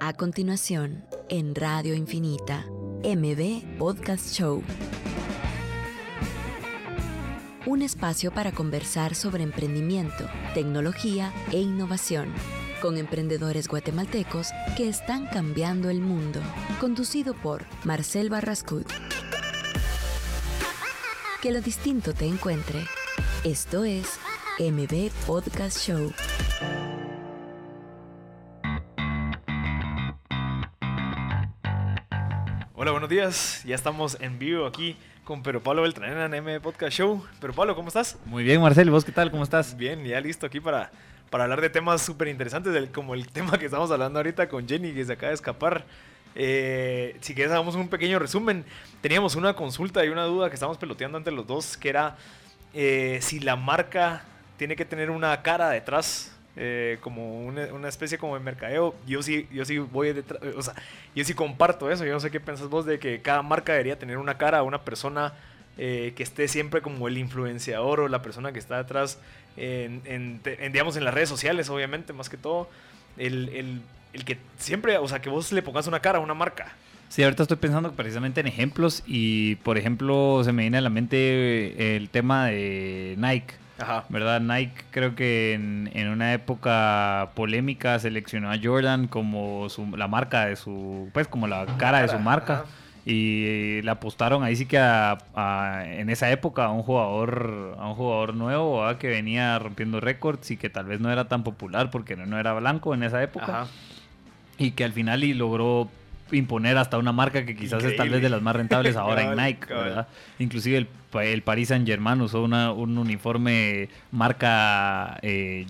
A continuación, en Radio Infinita, MB Podcast Show. Un espacio para conversar sobre emprendimiento, tecnología e innovación, con emprendedores guatemaltecos que están cambiando el mundo. Conducido por Marcel Barrascud. Que lo distinto te encuentre. Esto es MB Podcast Show. Hola, buenos días. Ya estamos en vivo aquí con Pero Pablo Beltrán en MB Podcast Show. Pero Pablo, ¿cómo estás? Muy bien, Marcel. ¿Vos qué tal? ¿Cómo estás? Bien, ya listo aquí para hablar de temas súper interesantes, como el tema que estamos hablando ahorita con Jenny, que se acaba de escapar. Si quieres, hagamos un pequeño resumen. Teníamos una consulta y una duda que estábamos peloteando entre los dos, que era si la marca tiene que tener una cara detrás, como una especie como de mercadeo. Yo sí voy detrás, o sea, yo sí comparto eso. Yo no sé qué pensás vos de que cada marca debería tener una cara, una persona que esté siempre como el influenciador o la persona que está detrás digamos, en las redes sociales, obviamente, más que todo, el que siempre, o sea, que vos le pongas una cara a una marca. Sí, ahorita estoy pensando precisamente en ejemplos y, por ejemplo, se me viene a la mente el tema de Nike. Ajá. ¿Verdad? Nike creo que en una época polémica seleccionó a Jordan como la marca de su, pues como la cara de su marca. Ajá. Y le apostaron ahí sí que en esa época a un jugador nuevo, ¿verdad? Que venía rompiendo récords y que tal vez no era tan popular porque no era blanco en esa época. Ajá. Y que al final logró imponer hasta una marca que quizás es tal vez de las más rentables ahora en Nike, ¿verdad? Inclusive el Paris Saint-Germain usó un uniforme marca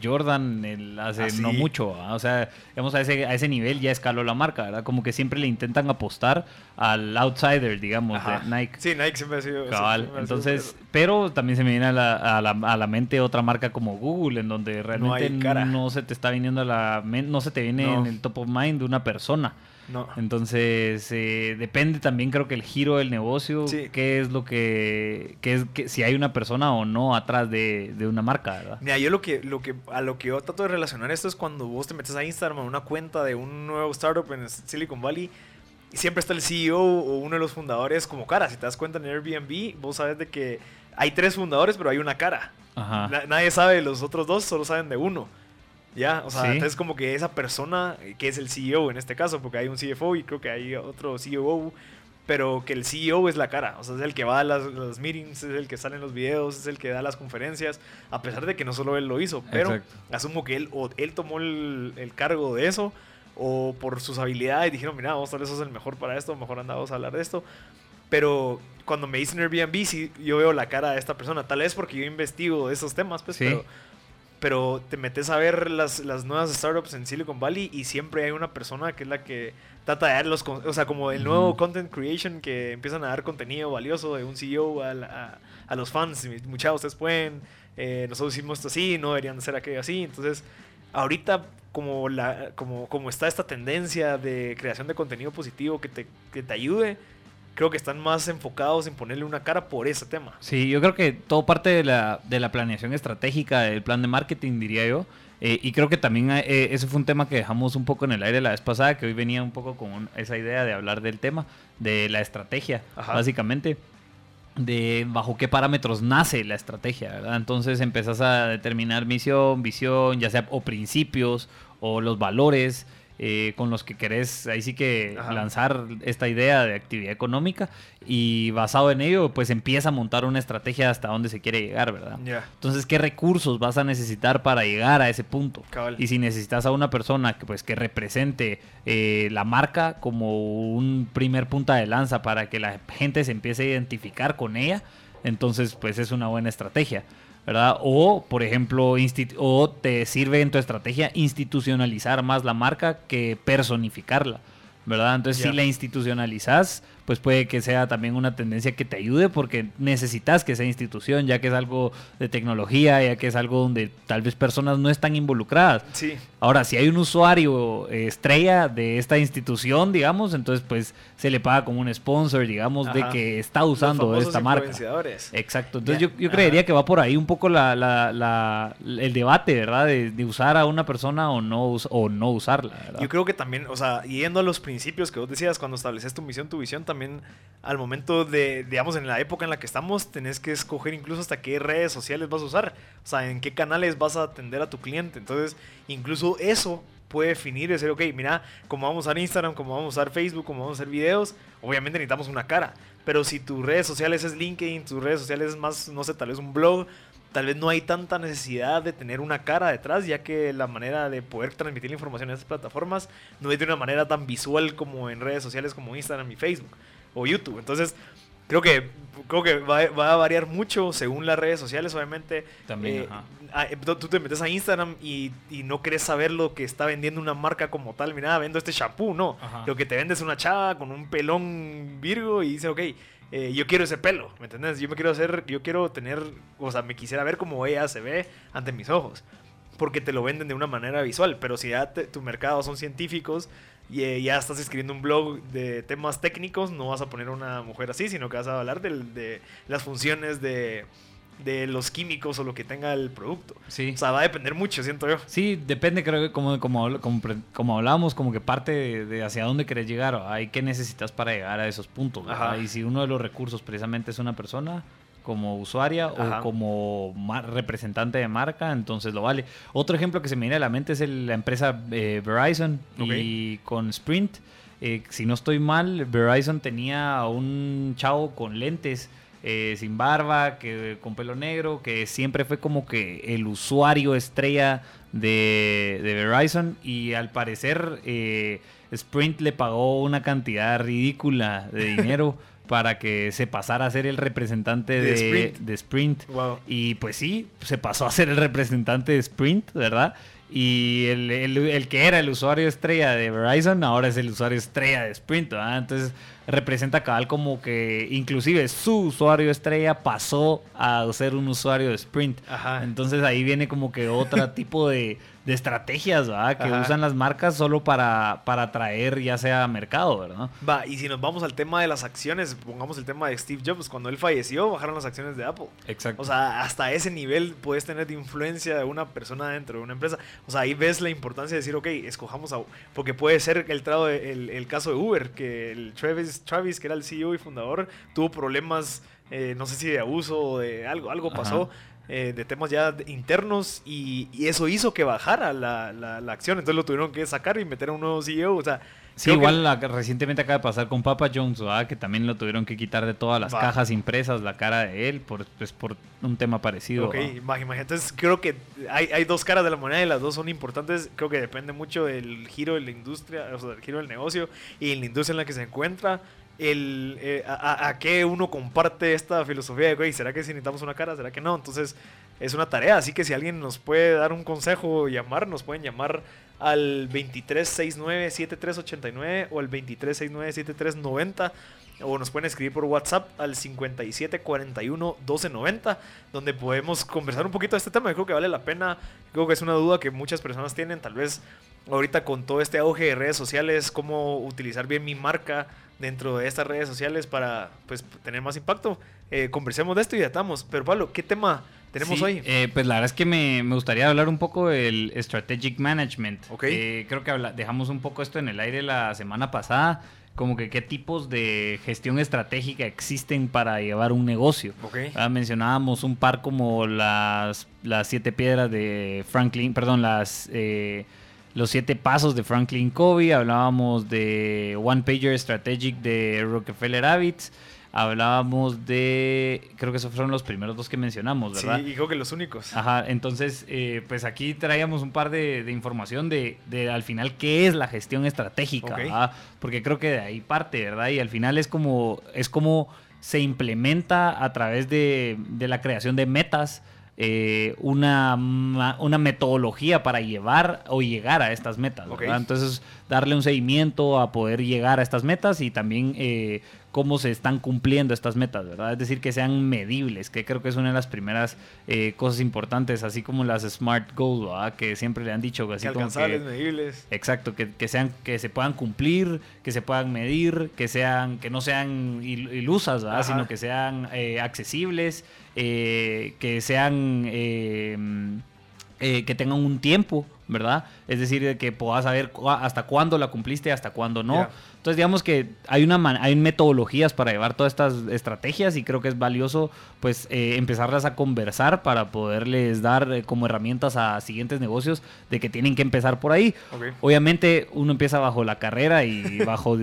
Jordan hace no mucho, ¿verdad? O sea, digamos, a ese nivel ya escaló la marca, ¿verdad? Como que siempre le intentan apostar al outsider, digamos, de Nike. Sí, Nike siempre ha sido... Cabal. Entonces, pero también se me viene a la mente otra marca como Google, en donde realmente no se te está viniendo a la mente, no se te viene en el top of mind de una persona. No. Entonces, depende también, creo que el giro del negocio, sí. Qué es lo que si hay una persona o no atrás de una marca, ¿verdad? Mira, yo a lo que yo trato de relacionar esto es cuando vos te metes a Instagram, a una cuenta de un nuevo startup en Silicon Valley, y siempre está el CEO o uno de los fundadores como cara. Si te das cuenta en Airbnb, vos sabes de que hay 3 fundadores, pero hay una cara. Ajá. Nadie sabe de los otros 2, solo saben de uno. Ya, o sea, sí. Entonces como que esa persona que es el CEO en este caso, porque hay un CFO y creo que hay otro COO, pero que el CEO es la cara, o sea, es el que va a los meetings, es el que sale en los videos, es el que da las conferencias, a pesar de que no solo él lo hizo, pero exacto. Asumo que él tomó el cargo de eso, o por sus habilidades dijeron, mira, vos tal vez sos el mejor para esto, mejor andamos a hablar de esto. Pero cuando me dicen Airbnb, sí, yo veo la cara de esta persona, tal vez porque yo investigo esos temas, pues, sí. Pero te metes a ver las nuevas startups en Silicon Valley y siempre hay una persona que es la que trata de dar o sea, como el nuevo content creation, que empiezan a dar contenido valioso de un CEO a los fans. Muchachos, ustedes pueden, nosotros hicimos esto así, no deberían hacer aquello así. Entonces, ahorita como está esta tendencia de creación de contenido positivo que te ayude, creo que están más enfocados en ponerle una cara por ese tema. Sí, yo creo que todo parte de la planeación estratégica, del plan de marketing, diría yo. Y creo que también ese fue un tema que dejamos un poco en el aire la vez pasada, que hoy venía un poco con esa idea de hablar del tema, de la estrategia, ajá, básicamente, de bajo qué parámetros nace la estrategia, ¿verdad? Entonces empezás a determinar misión, visión, ya sea o principios o los valores, con los que querés ahí sí que ajá, lanzar esta idea de actividad económica, y basado en ello pues empieza a montar una estrategia hasta donde se quiere llegar, ¿verdad? Yeah. Entonces, ¿qué recursos vas a necesitar para llegar a ese punto? Cool. Y si necesitas a una persona que, pues, que represente la marca como un primer punta de lanza para que la gente se empiece a identificar con ella, entonces pues es una buena estrategia, ¿verdad? O, por ejemplo, o te sirve en tu estrategia institucionalizar más la marca que personificarla, ¿verdad? Entonces, yeah, si la institucionalizas, pues puede que sea también una tendencia que te ayude porque necesitas que sea institución, ya que es algo de tecnología, ya que es algo donde tal vez personas no están involucradas. Sí. Ahora, si hay un usuario estrella de esta institución, digamos, entonces pues se le paga como un sponsor, digamos, ajá, de que está usando esta marca. Exacto. Entonces yo creería que va por ahí un poco el debate, ¿verdad? De usar a una persona o no usarla, ¿verdad? Yo creo que también, o sea, yendo a los principios que vos decías, cuando estableces tu misión, también al momento de, digamos, en la época en la que estamos, tenés que escoger incluso hasta qué redes sociales vas a usar, o sea, en qué canales vas a atender a tu cliente. Entonces, incluso eso puede definir y decir, ok, mira, como vamos a usar Instagram, como vamos a usar Facebook, como vamos a hacer videos, obviamente necesitamos una cara, pero si tus redes sociales es LinkedIn, tus redes sociales es más, no sé, tal vez un blog, tal vez no hay tanta necesidad de tener una cara detrás, ya que la manera de poder transmitir la información en estas plataformas no es de una manera tan visual como en redes sociales como Instagram y Facebook o YouTube. Entonces, creo que va a variar mucho según las redes sociales, obviamente. También, tú te metes a Instagram y no querés saber lo que está vendiendo una marca como tal. Mira, vendo este shampoo, no. Ajá. Lo que te vende es una chava con un pelón virgo y dice, ok, yo quiero ese pelo, ¿me entendés? Yo quiero tener, o sea, me quisiera ver como ella se ve ante mis ojos, porque te lo venden de una manera visual. Pero si ya tu mercado son científicos y ya estás escribiendo un blog de temas técnicos, no vas a poner a una mujer así, sino que vas a hablar de las funciones de los químicos o lo que tenga el producto. Sí. O sea, va a depender mucho, siento yo. Sí, depende, creo que como hablábamos, como que parte de hacia dónde querés llegar, hay qué necesitas para llegar a esos puntos. Ajá. Y si uno de los recursos precisamente es una persona como usuaria, ajá, o como representante de marca, entonces lo vale. Otro ejemplo que se me viene a la mente es la empresa Verizon, okay, y con Sprint. Si no estoy mal, Verizon tenía a un chavo con lentes, sin barba, que con pelo negro, que siempre fue como que el usuario estrella de Verizon, y al parecer Sprint le pagó una cantidad ridícula de dinero para que se pasara a ser el representante de Sprint. Wow. Y pues sí, se pasó a ser el representante de Sprint, ¿verdad? Y el que era el usuario estrella de Verizon ahora es el usuario estrella de Sprint, ¿verdad? Entonces representa cabal como que inclusive su usuario estrella pasó a ser un usuario de Sprint. Ajá. Entonces ahí viene como que otro tipo de estrategias, ¿verdad? Que, ajá, usan las marcas solo para atraer ya sea mercado, ¿verdad? Va, y si nos vamos al tema de las acciones, pongamos el tema de Steve Jobs, cuando él falleció bajaron las acciones de Apple. Exacto. O sea, hasta ese nivel puedes tener de influencia de una persona dentro de una empresa. O sea, ahí ves la importancia de decir, ok, escojamos a... Porque puede ser el caso de Uber, que el Travis, que era el CEO y fundador, tuvo problemas, no sé si de abuso o de algo pasó, de temas ya internos, y eso hizo que bajara la acción. Entonces lo tuvieron que sacar y meter a un nuevo CEO, o sea... Sí, igual recientemente acaba de pasar con Papa John's, ¿verdad? Que también lo tuvieron que quitar de todas las cajas impresas, la cara de él, por un tema parecido. Ok, imagínate. Entonces creo que hay dos caras de la moneda y las dos son importantes. Creo que depende mucho del giro de la industria, o sea, del giro del negocio y la industria en la que se encuentra. A qué uno comparte esta filosofía de, güey, ¿será que si necesitamos una cara? ¿Será que no? Entonces es una tarea, así que si alguien nos puede dar un consejo, nos pueden llamar al 2369-7389 o al 2369-7390, o nos pueden escribir por WhatsApp al 5741-1290, donde podemos conversar un poquito de este tema. Yo creo que vale la pena, creo que es una duda que muchas personas tienen, tal vez ahorita con todo este auge de redes sociales, cómo utilizar bien mi marca dentro de estas redes sociales para, pues, tener más impacto. Conversemos de esto y atamos. Pero Pablo, ¿qué tema tenemos hoy? Pues la verdad es que me gustaría hablar un poco del Strategic Management. Okay. Creo que dejamos un poco esto en el aire la semana pasada, como que qué tipos de gestión estratégica existen para llevar un negocio. Okay. Mencionábamos un par como las 7 piedras de Franklin, perdón, los 7 pasos de Franklin Covey, hablábamos de One Pager Strategic de Rockefeller Habits, hablábamos de... Creo que esos fueron los primeros 2 que mencionamos, ¿verdad? Sí, y creo que los únicos. Ajá, entonces, pues aquí traíamos un par de información de al final qué es la gestión estratégica, okay, ¿verdad? Porque creo que de ahí parte, ¿verdad? Y al final es como se implementa a través de la creación de metas, una metodología para llevar o llegar a estas metas, okay, ¿verdad? Entonces darle un seguimiento a poder llegar a estas metas y también cómo se están cumpliendo estas metas, ¿verdad? Es decir, que sean medibles, que creo que es una de las primeras cosas importantes, así como las Smart Goals, ¿verdad? Que siempre le han dicho así, que alcanzables, como que, medibles. Exacto, que se puedan cumplir, que se puedan medir, que no sean ilusas, ¿verdad? Ajá. Sino que sean accesibles, que sean que tengan un tiempo, ¿verdad? Es decir, que puedas saber hasta cuándo la cumpliste y hasta cuándo no. Yeah. Entonces, digamos que hay metodologías para llevar todas estas estrategias, y creo que es valioso, pues, empezarlas a conversar para poderles dar como herramientas a siguientes negocios de que tienen que empezar por ahí. Okay. Obviamente, uno empieza bajo la carrera y bajo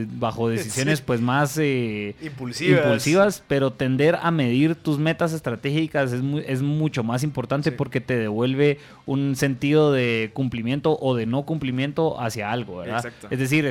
decisiones sí, pues, más impulsivas, pero tender a medir tus metas estratégicas es mucho más importante, sí, porque te devuelve un sentido de cumplimiento o de no cumplimiento hacia algo, ¿verdad? Exacto. Es decir,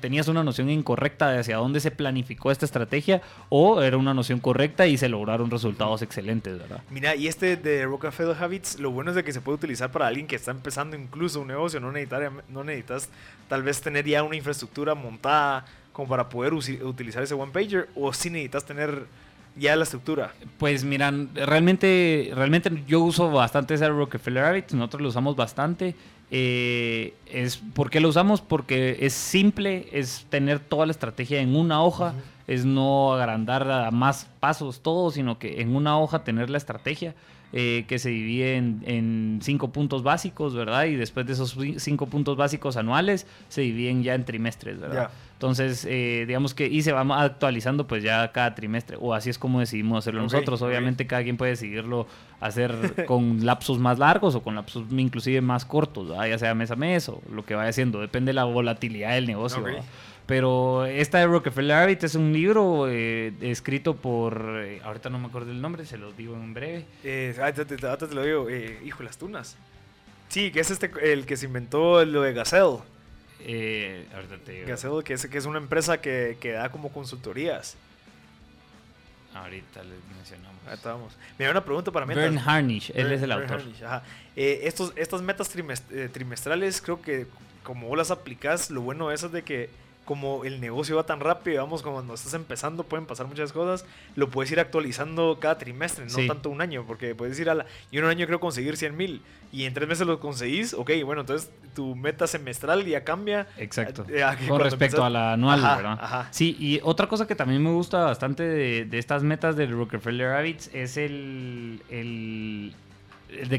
tenías una noción incorrecta de hacia dónde se planificó esta estrategia, o era una noción correcta y se lograron resultados excelentes, ¿verdad? Mira, y este de Rockefeller Habits, lo bueno es de que se puede utilizar para alguien que está empezando incluso un negocio. No necesitas tal vez tener ya una infraestructura montada como para poder utilizar ese one pager, o sí necesitas tener ya la estructura. Pues miran, realmente yo uso bastante ese Rockefeller Habits, nosotros lo usamos bastante. ¿Por qué lo usamos? Porque es simple, es tener toda la estrategia en una hoja, uh-huh, es no agrandar a más pasos todo, sino que en una hoja tener la estrategia, que se divide en 5 puntos básicos, ¿verdad? Y después de esos 5 puntos básicos anuales se dividen ya en trimestres, ¿verdad? Yeah. Entonces, digamos que, y se va actualizando pues ya cada trimestre, o así es como decidimos hacerlo, okay, nosotros. Obviamente, okay, cada quien puede decidirlo hacer con lapsos más largos o con lapsos inclusive más cortos, ¿verdad? Ya sea mes a mes o lo que vaya haciendo, depende de la volatilidad del negocio, okay, ¿verdad? Pero esta de Rockefeller Habits es un libro escrito por... ahorita no me acuerdo el nombre, se los digo en breve. Ahorita te lo digo. Hijo, las tunas. Sí, que es el que se inventó lo de Gazelle. Ahorita te digo. Gazelle, que es una empresa que da como consultorías. Ahorita les mencionamos. Ahorita vamos. Mira, una pregunta para mí. Vern Harnish, él es el autor. Harnish, ajá. Estas metas trimestrales, creo que como vos las aplicás, lo bueno de eso es de que como el negocio va tan rápido, digamos, como cuando estás empezando pueden pasar muchas cosas, lo puedes ir actualizando cada trimestre, no sí, tanto un año, porque puedes ir yo en un año creo conseguir 100,000 y en 3 meses lo conseguís, ok, bueno, entonces tu meta semestral ya cambia. Exacto, con respecto a la anual, ajá, ¿verdad? Ajá. Sí, y otra cosa que también me gusta bastante de estas metas del Rockefeller Habits es de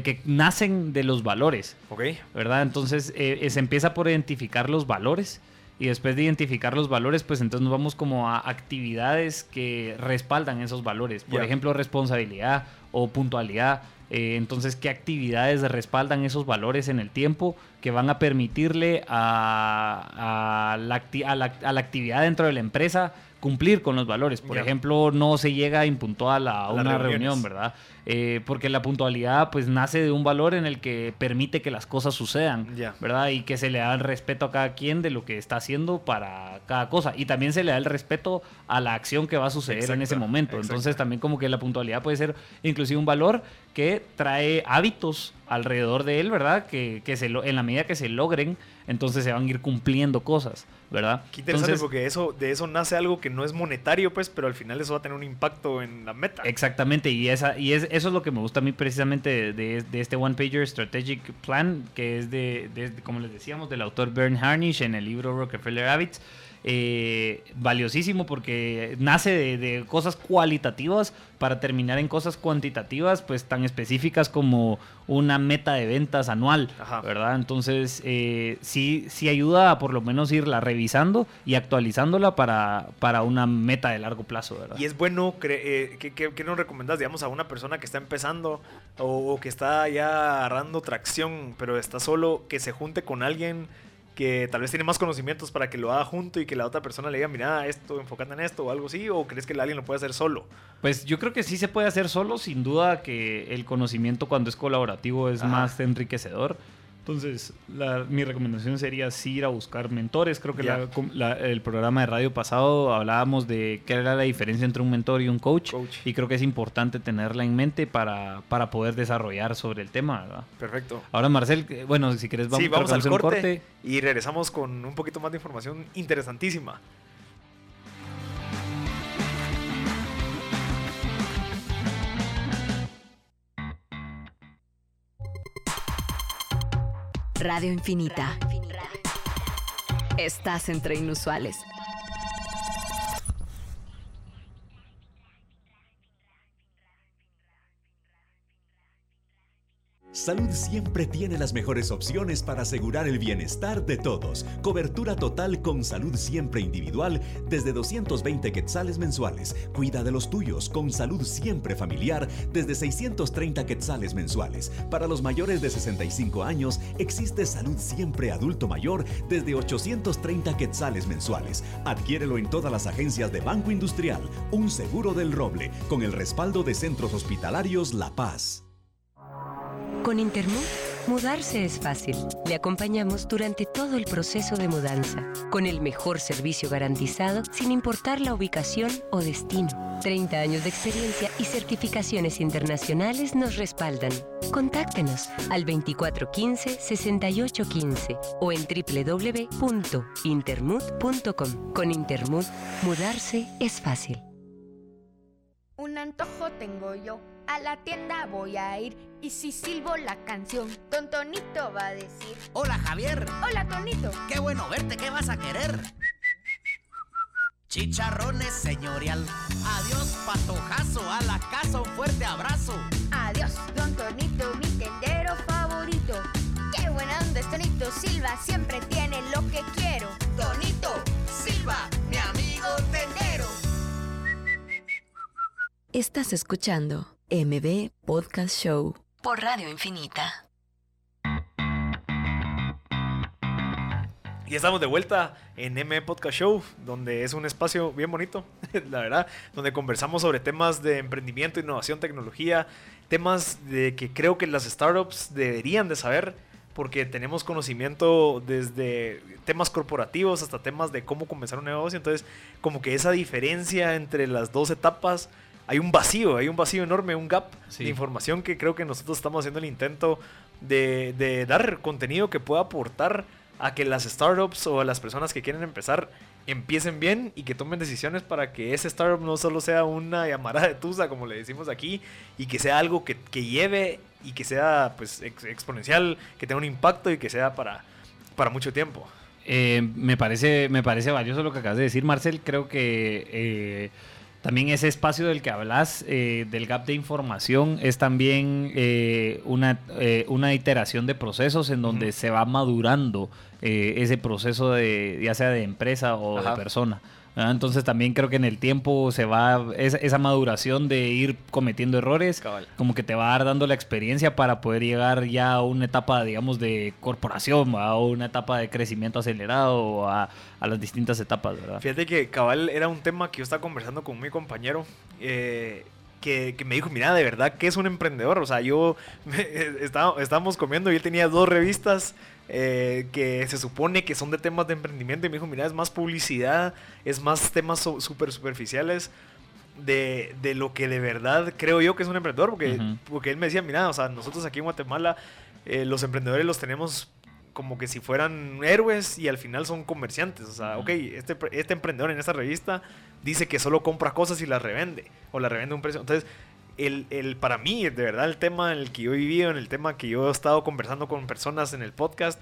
que nacen de los valores, okay, ¿verdad? Entonces se empieza por identificar los valores, y después de identificar los valores, pues entonces nos vamos como a actividades que respaldan esos valores. Por yeah, ejemplo, responsabilidad o puntualidad. Entonces, ¿qué actividades respaldan esos valores en el tiempo que van a permitirle a la actividad dentro de la empresa cumplir con los valores? Por yeah, ejemplo, no se llega impuntual a una reunión, ¿verdad? Porque la puntualidad pues nace de un valor en el que permite que las cosas sucedan, yeah, ¿verdad? Y que se le da el respeto a cada quien de lo que está haciendo para cada cosa. Y también se le da el respeto a la acción que va a suceder, exacto, en ese momento. Exacto. Entonces también como que la puntualidad puede ser inclusive un valor que trae hábitos alrededor de él, ¿verdad? En la medida que se logren, entonces se van a ir cumpliendo cosas, ¿verdad? Qué interesante, entonces, porque de eso nace algo que no es monetario, pues, pero al final eso va a tener un impacto en la meta. Exactamente, eso es lo que me gusta a mí precisamente de este One Pager Strategic Plan, que es como les decíamos, del autor Vern Harnish en el libro Rockefeller Habits. Valiosísimo porque nace de cosas cualitativas para terminar en cosas cuantitativas, pues tan específicas como una meta de ventas anual, ajá, ¿verdad? Entonces sí ayuda a por lo menos irla revisando y actualizándola para una meta de largo plazo, ¿verdad? Y es bueno, ¿qué nos recomendás, digamos, a una persona que está empezando o que está ya agarrando tracción pero está solo, que se junte con alguien que tal vez tiene más conocimientos para que lo haga junto y que la otra persona le diga, mira, enfócate en esto o algo así? ¿O crees que alguien lo puede hacer solo? Pues yo creo que sí se puede hacer solo, sin duda que el conocimiento cuando es colaborativo es, ajá, más enriquecedor. Entonces, mi recomendación sería sí ir a buscar mentores. Creo que yeah, el programa de radio pasado hablábamos de qué era la diferencia entre un mentor y un coach. Y creo que es importante tenerla en mente para poder desarrollar sobre el tema, ¿verdad? Perfecto. Ahora, Marcel, bueno, si quieres vamos al corte y regresamos con un poquito más de información interesantísima. Radio Infinita. Estás entre inusuales. Salud Siempre tiene las mejores opciones para asegurar el bienestar de todos. Cobertura total con Salud Siempre individual desde 220 quetzales mensuales. Cuida de los tuyos con Salud Siempre familiar desde 630 quetzales mensuales. Para los mayores de 65 años existe Salud Siempre adulto mayor desde 830 quetzales mensuales. Adquiérelo en todas las agencias de Banco Industrial. Un seguro del roble con el respaldo de Centros Hospitalarios La Paz. Con Intermud, mudarse es fácil. Le acompañamos durante todo el proceso de mudanza, con el mejor servicio garantizado, sin importar la ubicación o destino. 30 años de experiencia y certificaciones internacionales nos respaldan. Contáctenos al 2415-6815 o en www.intermud.com. Con Intermud, mudarse es fácil. Un antojo tengo yo, a la tienda voy a ir, y si silbo la canción, Don Tonito va a decir: hola Javier. Hola Tonito. Qué bueno verte, ¿qué vas a querer? Chicharrones señorial. Adiós patojazo, a la casa un fuerte abrazo. Adiós Don Tonito, mi tendero favorito. Qué buena onda es Tonito Silva, siempre tiene lo que quiero. Tonito Silva, mi amigo tendero. Estás escuchando MB Podcast Show por Radio Infinita. Y estamos de vuelta en MB Podcast Show, donde es un espacio bien bonito, la verdad, donde conversamos sobre temas de emprendimiento, innovación, tecnología, temas de que creo que las startups deberían de saber, porque tenemos conocimiento desde temas corporativos hasta temas de cómo comenzar un negocio. Entonces, como que esa diferencia entre las dos etapas, hay un vacío enorme, un gap de información, que creo que nosotros estamos haciendo el intento de dar contenido que pueda aportar a que las startups o a las personas que quieren empezar empiecen bien y que tomen decisiones para que ese startup no solo sea una llamarada de tusa, como le decimos aquí, y que sea algo que lleve y que sea pues exponencial, que tenga un impacto y que sea para mucho tiempo. Me parece valioso lo que acabas de decir, Marcel. Creo que también ese espacio del que hablas, del gap de información, es también una iteración de procesos en donde se va madurando ese proceso, de ya sea de empresa o de persona. ¿Ah? Entonces también creo que en el tiempo se va esa maduración de ir cometiendo errores, cabal, como que te va dando la experiencia para poder llegar ya a una etapa, digamos, de corporación, ¿verdad? O una etapa de crecimiento acelerado, o a las distintas etapas, ¿verdad? Fíjate que cabal era un tema que yo estaba conversando con mi compañero, que me dijo: mira, de verdad que es un emprendedor. O sea, estábamos comiendo y él tenía dos revistas que se supone que son de temas de emprendimiento, y me dijo: mira, es más publicidad, es más temas súper superficiales de lo que de verdad creo yo que es un emprendedor, porque él me decía: mira, o sea, nosotros aquí en Guatemala los emprendedores los tenemos como que si fueran héroes, y al final son comerciantes. O sea, ok, este emprendedor en esta revista dice que solo compra cosas y las revende, o las revende a un precio. Entonces, para mí, de verdad, el tema en el que yo he vivido, en el tema que yo he estado conversando con personas en el podcast,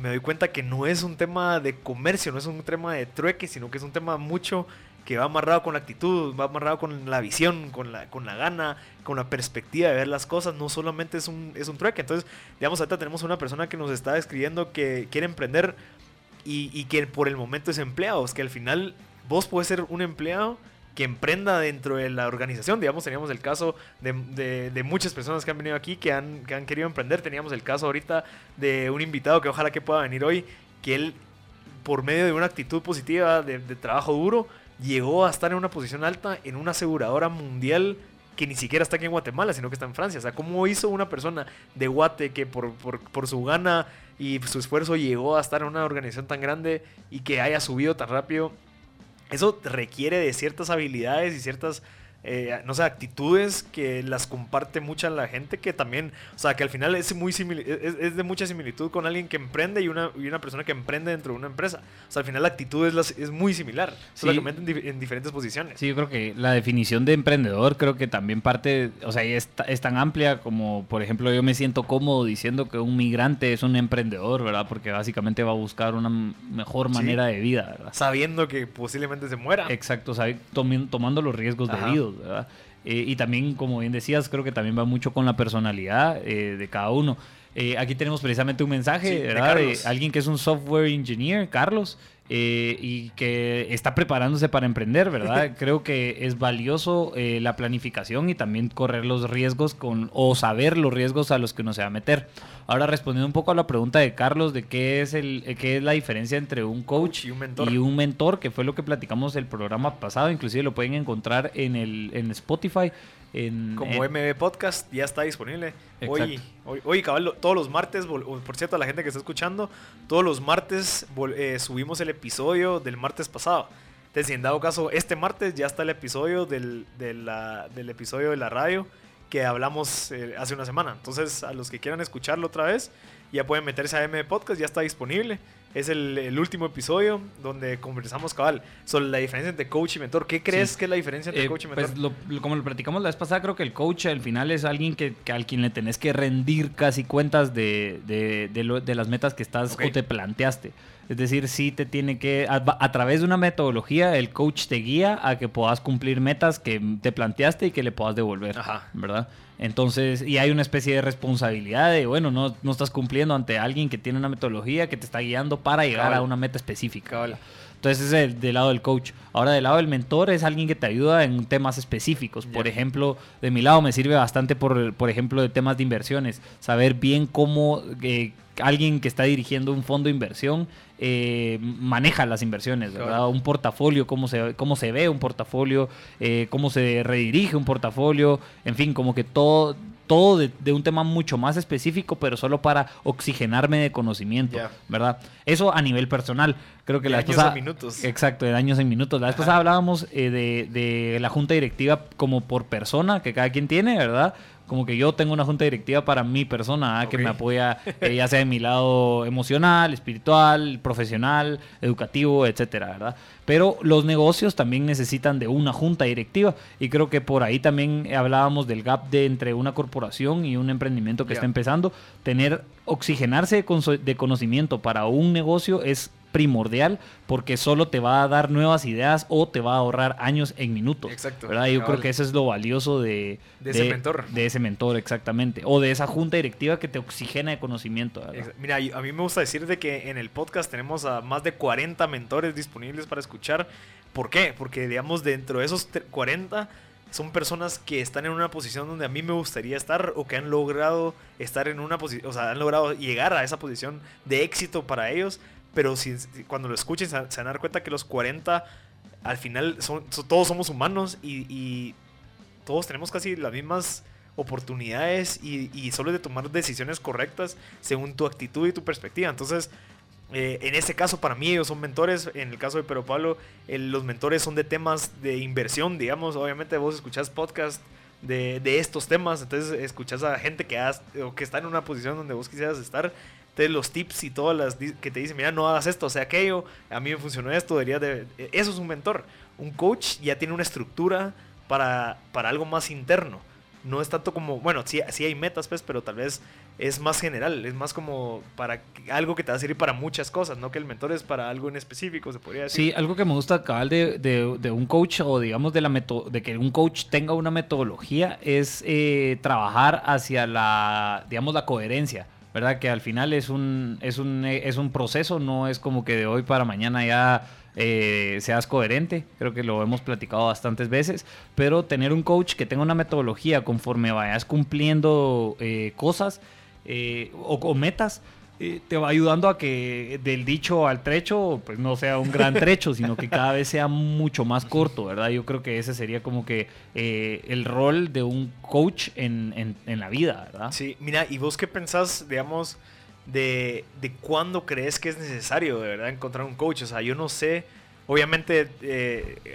me doy cuenta que no es un tema de comercio, no es un tema de trueque, sino que es un tema mucho que va amarrado con la actitud, va amarrado con la visión, con la gana, con la perspectiva de ver las cosas. No solamente es un trueque. Entonces, digamos, ahorita tenemos una persona que nos está escribiendo que quiere emprender y que por el momento es empleado. Es que al final vos podés ser un empleado que emprenda dentro de la organización. Digamos, teníamos el caso de muchas personas que han venido aquí, que han querido emprender. Teníamos el caso ahorita de un invitado que ojalá que pueda venir hoy, que él, por medio de una actitud positiva, de trabajo duro, llegó a estar en una posición alta en una aseguradora mundial que ni siquiera está aquí en Guatemala, sino que está en Francia. O sea, ¿cómo hizo una persona de Guate que por su gana y su esfuerzo llegó a estar en una organización tan grande y que haya subido tan rápido? Eso requiere de ciertas habilidades y ciertas no sé, actitudes que las comparte mucha la gente, que también, o sea, que al final es muy es de mucha similitud con alguien que emprende y una persona que emprende dentro de una empresa. O sea, al final la actitud es muy similar, sí. O sea, la en diferentes posiciones. Sí, yo creo que la definición de emprendedor creo que también parte, o sea, es tan amplia como, por ejemplo, yo me siento cómodo diciendo que un migrante es un emprendedor, ¿verdad? Porque básicamente va a buscar una mejor manera de vida, ¿verdad? Sabiendo que posiblemente se muera. Exacto, tomando los riesgos debidos. ¿Verdad? Y también, como bien decías, creo que también va mucho con la personalidad de cada uno. Aquí tenemos precisamente un mensaje, sí, ¿verdad? De alguien que es un software engineer, Carlos, y que está preparándose para emprender, ¿verdad? Creo que es valioso la planificación y también correr los riesgos o saber los riesgos a los que uno se va a meter. Ahora, respondiendo un poco a la pregunta de Carlos de qué es la diferencia entre un coach y un mentor, que fue lo que platicamos el programa pasado, inclusive lo pueden encontrar en Spotify. Como MB Podcast, ya está disponible. Hoy cabal, todos los martes, por cierto, a la gente que está escuchando, todos los martes subimos el episodio del martes pasado. Entonces, si en dado caso, este martes ya está el episodio del episodio de la radio que hablamos hace una semana. Entonces, a los que quieran escucharlo otra vez, ya pueden meterse a MB Podcast, ya está disponible. Es el último episodio donde conversamos cabal sobre la diferencia entre coach y mentor. ¿Qué crees que es la diferencia entre coach y mentor? Pues como lo platicamos la vez pasada, creo que el coach al final es alguien al quien le tenés que rendir casi cuentas de las metas que estás o te planteaste. Es decir, sí te tiene que... A través de una metodología, el coach te guía a que puedas cumplir metas que te planteaste y que le puedas devolver, ¿verdad? Entonces, y hay una especie de responsabilidad de, no estás cumpliendo ante alguien que tiene una metodología que te está guiando para llegar a una meta específica. Entonces, es del lado del coach. Ahora, del lado del mentor, es alguien que te ayuda en temas específicos. Por ejemplo, de mi lado me sirve bastante, por ejemplo, de temas de inversiones. Saber bien cómo... alguien que está dirigiendo un fondo de inversión maneja las inversiones, ¿verdad? Claro. Un portafolio, cómo se ve un portafolio, cómo se redirige un portafolio, en fin, como que todo de un tema mucho más específico, pero solo para oxigenarme de conocimiento, ¿verdad? Eso a nivel personal. Creo que de años en minutos. Exacto, de años en minutos. La vez pasada hablábamos de la junta directiva como por persona que cada quien tiene, ¿verdad? Como que yo tengo una junta directiva para mi persona que me apoya, ya sea de mi lado emocional, espiritual, profesional, educativo, etcétera, ¿verdad? Pero los negocios también necesitan de una junta directiva y creo que por ahí también hablábamos del gap de entre una corporación y un emprendimiento que está empezando. Oxigenarse de conocimiento para un negocio es primordial porque solo te va a dar nuevas ideas o te va a ahorrar años en minutos. Exacto. ¿Verdad? Yo creo que eso es lo valioso de ese mentor. De ese mentor, exactamente. O de esa junta directiva que te oxigena de conocimiento. Mira, a mí me gusta decir de que en el podcast tenemos a más de 40 mentores disponibles para escuchar. ¿Por qué? Porque, digamos, dentro de esos 40... son personas que están en una posición donde a mí me gustaría estar o que han logrado estar en una posición, o sea, han logrado llegar a esa posición de éxito para ellos, pero cuando lo escuchen se van a dar cuenta que los 40 al final todos somos humanos y todos tenemos casi las mismas oportunidades y solo es de tomar decisiones correctas según tu actitud y tu perspectiva. Entonces, en este caso para mí ellos son mentores. En el caso de Pero Pablo, los mentores son de temas de inversión, digamos. Obviamente vos escuchás podcast de estos temas, entonces escuchás a gente que está en una posición donde vos quisieras estar. Entonces los tips y todas las que te dicen, mira, no hagas esto, o sea aquello, a mí me funcionó esto, eso es un mentor. Un coach ya tiene una estructura para algo más interno. No es tanto como, sí hay metas, pues, pero tal vez es más general, es más como para algo que te va a servir para muchas cosas, no que el mentor es para algo en específico, se podría decir. Sí, algo que me gusta cabal de un coach, o digamos de que un coach tenga una metodología, es trabajar hacia la coherencia, ¿verdad? Que al final es un proceso, no es como que de hoy para mañana ya... seas coherente, creo que lo hemos platicado bastantes veces, pero tener un coach que tenga una metodología conforme vayas cumpliendo cosas o metas, te va ayudando a que del dicho al trecho, pues no sea un gran trecho, sino que cada vez sea mucho más corto, ¿verdad? Yo creo que ese sería como que el rol de un coach en la vida, ¿verdad? Sí, mira, ¿y vos qué pensás, digamos... de cuándo crees que es necesario de verdad encontrar un coach? O sea, yo no sé, Obviamente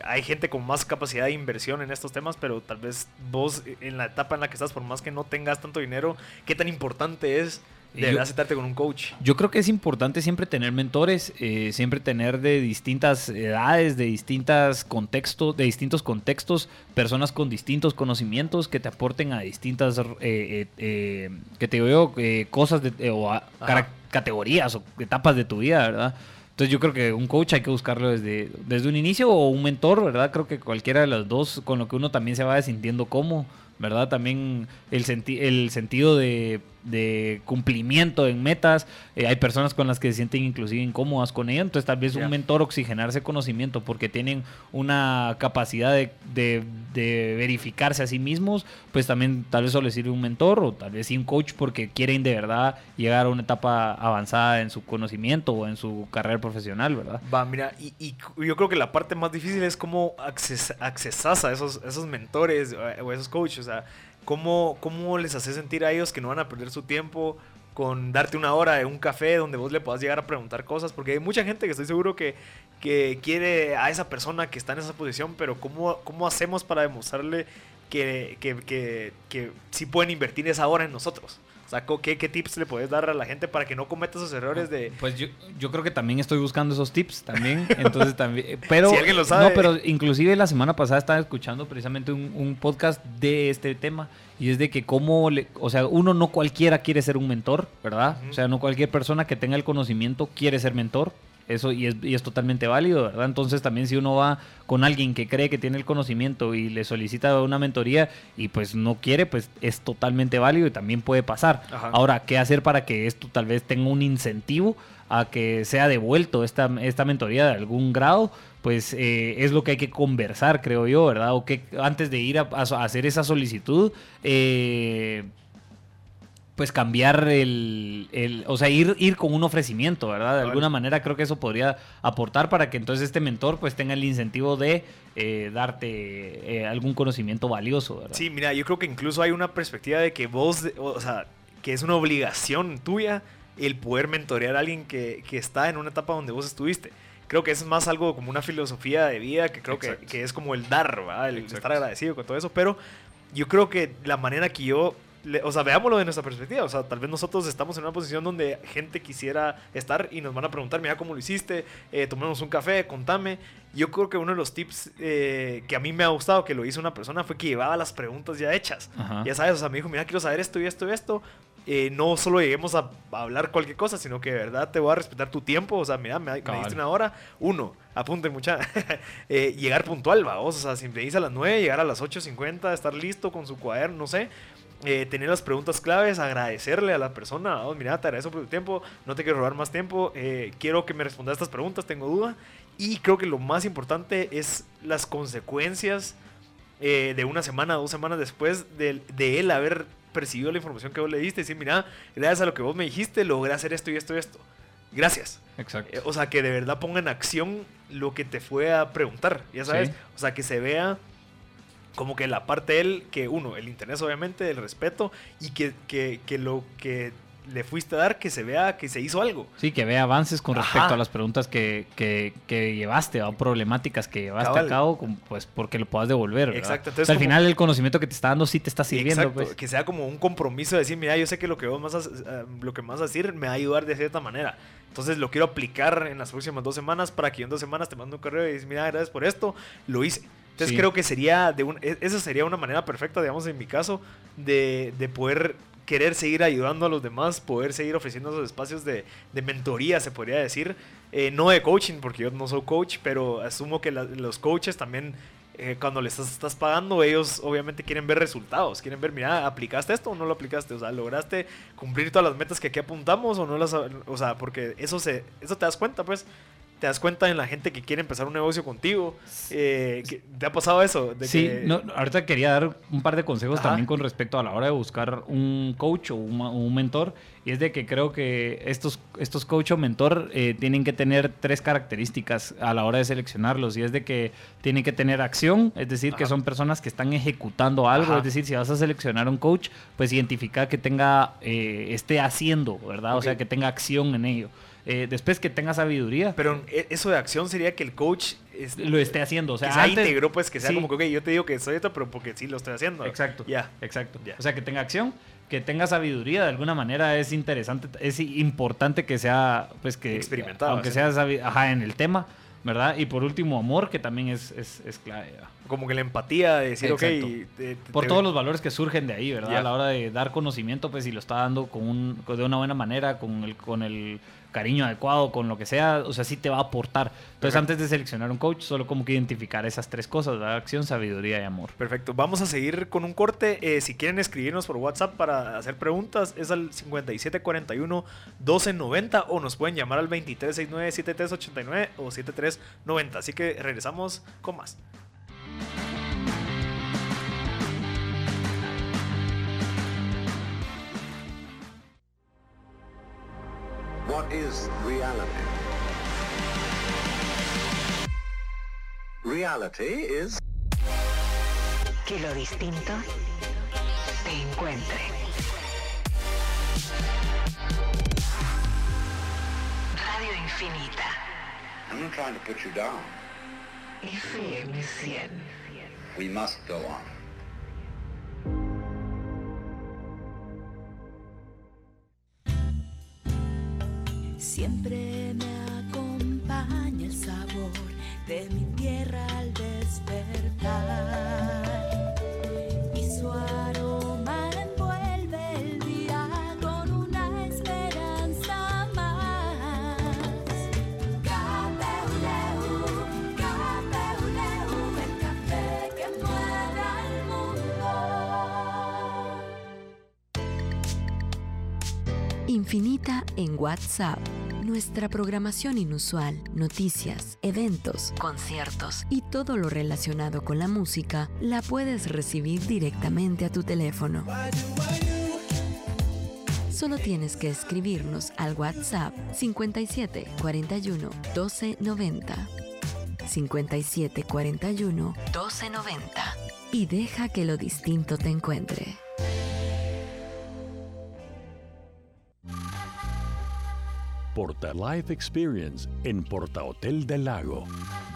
hay gente con más capacidad de inversión en estos temas, pero tal vez vos en la etapa en la que estás, por más que no tengas tanto dinero, ¿qué tan importante es de verdad sentarte con un coach? Yo creo que es importante siempre tener mentores, siempre tener de distintas edades, de distintos contextos, personas con distintos conocimientos que te aporten a distintas, que te veo cosas o categorías o etapas de tu vida, ¿verdad? Entonces yo creo que un coach hay que buscarlo desde un inicio o un mentor, ¿verdad? Creo que cualquiera de las dos, con lo que uno también se va sintiendo cómodo, ¿verdad? También el sentido de cumplimiento en metas. Hay personas con las que se sienten inclusive incómodas con ello. Entonces tal vez un mentor oxigenarse conocimiento porque tienen una capacidad de verificarse a sí mismos. Pues también tal vez solo les sirve un mentor o tal vez sí un coach porque quieren de verdad llegar a una etapa avanzada en su conocimiento o en su carrera profesional, ¿verdad? Va, mira, y yo creo que la parte más difícil es cómo accesas a esos mentores o esos coaches. O sea, ¿Cómo les hace sentir a ellos que no van a perder su tiempo con darte una hora de un café donde vos le puedas llegar a preguntar cosas? Porque hay mucha gente que estoy seguro que quiere a esa persona que está en esa posición, pero ¿cómo hacemos para demostrarle que sí pueden invertir esa hora en nosotros? O sea, ¿qué tips le puedes dar a la gente para que no cometa esos errores de...? Pues yo creo que también estoy buscando esos tips también. Entonces también... Pero, si alguien lo sabe... No, pero inclusive la semana pasada estaba escuchando precisamente un podcast de este tema. Y es de que o sea, uno no cualquiera quiere ser un mentor, ¿verdad? Uh-huh. O sea, no cualquier persona que tenga el conocimiento quiere ser mentor. Eso y es totalmente válido, ¿verdad? Entonces también si uno va con alguien que cree que tiene el conocimiento y le solicita una mentoría y pues no quiere, pues es totalmente válido y también puede pasar. Ajá. Ahora, ¿qué hacer para que esto tal vez tenga un incentivo a que sea devuelto esta mentoría de algún grado? Pues es lo que hay que conversar, creo yo, ¿verdad? O que antes de ir a hacer esa solicitud... pues cambiar o sea, ir con un ofrecimiento, ¿verdad? De alguna manera creo que eso podría aportar para que entonces este mentor pues tenga el incentivo de darte algún conocimiento valioso, ¿verdad? Sí, mira, yo creo que incluso hay una perspectiva de que vos, o sea, que es una obligación tuya el poder mentorear a alguien que está en una etapa donde vos estuviste. Creo que es más algo como una filosofía de vida que creo que es como el dar, ¿verdad? El estar agradecido con todo eso, pero yo creo que la manera que yo... O sea, veámoslo de nuestra perspectiva. O sea, tal vez nosotros estamos en una posición donde gente quisiera estar y nos van a preguntar, mira cómo lo hiciste, tomemos un café, contame. Yo creo que uno de los tips que a mí me ha gustado, que lo hizo una persona, fue que llevaba las preguntas ya hechas. Ajá. Ya sabes, o sea, me dijo, mira, quiero saber esto y esto y esto. No solo lleguemos a hablar cualquier cosa, sino que de verdad te voy a respetar tu tiempo. O sea, mira, me diste una hora. Apunten mucha. Llegar puntual, va. O sea, si me dices a las 9, llegar a las 8:50, estar listo con su cuaderno, no sé. Tener las preguntas claves, agradecerle a la persona, oh, mira, te agradezco por tu tiempo, no te quiero robar más tiempo, quiero que me respondas estas preguntas, tengo duda. Y creo que lo más importante es las consecuencias de una semana, 2 semanas después de él haber percibido la información que vos le diste, decir, mira, gracias a lo que vos me dijiste, logré hacer esto y esto y esto. Gracias. Exacto. O sea, que de verdad ponga en acción lo que te fue a preguntar, ya sabes, sí. O sea, que se vea como que la parte de él, que uno, el interés obviamente, el respeto, y que lo que le fuiste a dar, que se vea que se hizo algo. Sí, que vea avances con respecto a las preguntas que llevaste, o problemáticas que llevaste a cabo, pues porque lo puedas devolver, ¿verdad? Exacto. Entonces, o sea, al final el conocimiento que te está dando sí te está sirviendo. Exacto, pues. Que sea como un compromiso de decir, mira, yo sé que lo que más vas a decir me va a ayudar de cierta manera. Entonces lo quiero aplicar en las próximas 2 semanas para que yo en 2 semanas te mando un correo y dices, mira, gracias por esto, lo hice. Entonces creo que esa sería una manera perfecta, digamos, en mi caso, de poder querer seguir ayudando a los demás, poder seguir ofreciendo esos espacios de mentoría, se podría decir. No de coaching, porque yo no soy coach, pero asumo que los coaches también, cuando les estás pagando, ellos obviamente quieren ver resultados, quieren ver, mira, ¿aplicaste esto o no lo aplicaste? O sea, ¿lograste cumplir todas las metas que aquí apuntamos o no las...? O sea, porque eso te das cuenta, pues... ¿Te das cuenta en la gente que quiere empezar un negocio contigo? ¿Te ha pasado eso? Ahorita quería dar un par de consejos también con respecto a la hora de buscar un coach o un mentor. Y es de que creo que estos coach o mentor tienen que tener 3 características a la hora de seleccionarlos. Y es de que tienen que tener acción, es decir, que son personas que están ejecutando algo. Es decir, si vas a seleccionar un coach, pues identifica que esté haciendo, ¿verdad? Okay. O sea, que tenga acción en ello. después que tenga sabiduría. Pero eso de acción sería que el coach lo esté haciendo, o sea, que antes, se integró, pues que sea sí, como que okay, yo te digo que soy esto, pero porque sí lo estoy haciendo. Exacto, ya, exacto. Yeah. O sea, que tenga acción, que tenga sabiduría, de alguna manera es interesante, es importante que sea, pues que experimentado, aunque sea ajá, en el tema, ¿verdad? Y por último, amor, que también es clave. ¿Verdad? Como que la empatía de decir, exacto, ok... Por todos los valores que surgen de ahí, ¿verdad? Yeah. A la hora de dar conocimiento, pues si lo está dando de una buena manera, con el cariño adecuado, con lo que sea, o sea, sí te va a aportar. Entonces, perfecto, antes de seleccionar un coach, solo como que identificar esas tres cosas, ¿verdad? Acción, sabiduría y amor. Perfecto. Vamos a seguir con un corte. Si quieren escribirnos por WhatsApp para hacer preguntas, es al 5741-1290 o nos pueden llamar al 2369-7389 o 7390. Así que regresamos con más. What is reality? Reality is... Que lo distinto te encuentre. Radio Infinita. I'm not trying to put you down. FM 100. We must go on. Siempre me acompaña el sabor de mi tierra al despertar, y su aroma envuelve el día con una esperanza más. KPULEU, el café que mueve al mundo. Infinita en WhatsApp. Nuestra programación inusual, noticias, eventos, conciertos y todo lo relacionado con la música la puedes recibir directamente a tu teléfono. Solo tienes que escribirnos al WhatsApp 5741-1290. 5741-1290 y deja que lo distinto te encuentre. Porta Life Experience en Porta Hotel del Lago.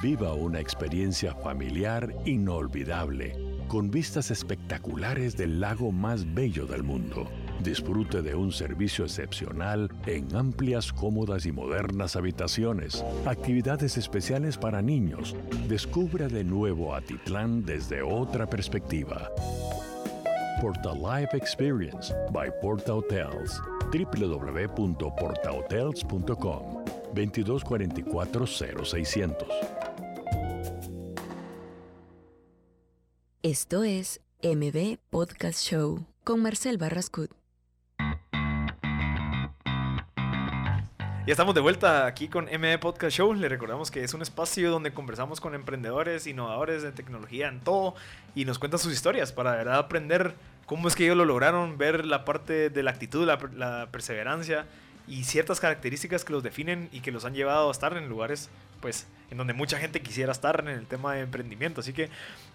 Viva una experiencia familiar inolvidable, con vistas espectaculares del lago más bello del mundo. Disfrute de un servicio excepcional en amplias, cómodas y modernas habitaciones, actividades especiales para niños. Descubra de nuevo Atitlán desde otra perspectiva. Porta Life Experience by Porta Hotels. www.portahotels.com 2244-0600. Esto es MB Podcast Show con Marcel Barrascud. Ya estamos de vuelta aquí con MB Podcast Show. Le recordamos que es un espacio donde conversamos con emprendedores, innovadores de tecnología en todo, y nos cuentan sus historias para de verdad aprender cómo es que ellos lo lograron, ver la parte de la actitud, la perseverancia y ciertas características que los definen y que los han llevado a estar en lugares, pues, en donde mucha gente quisiera estar en el tema de emprendimiento. Así que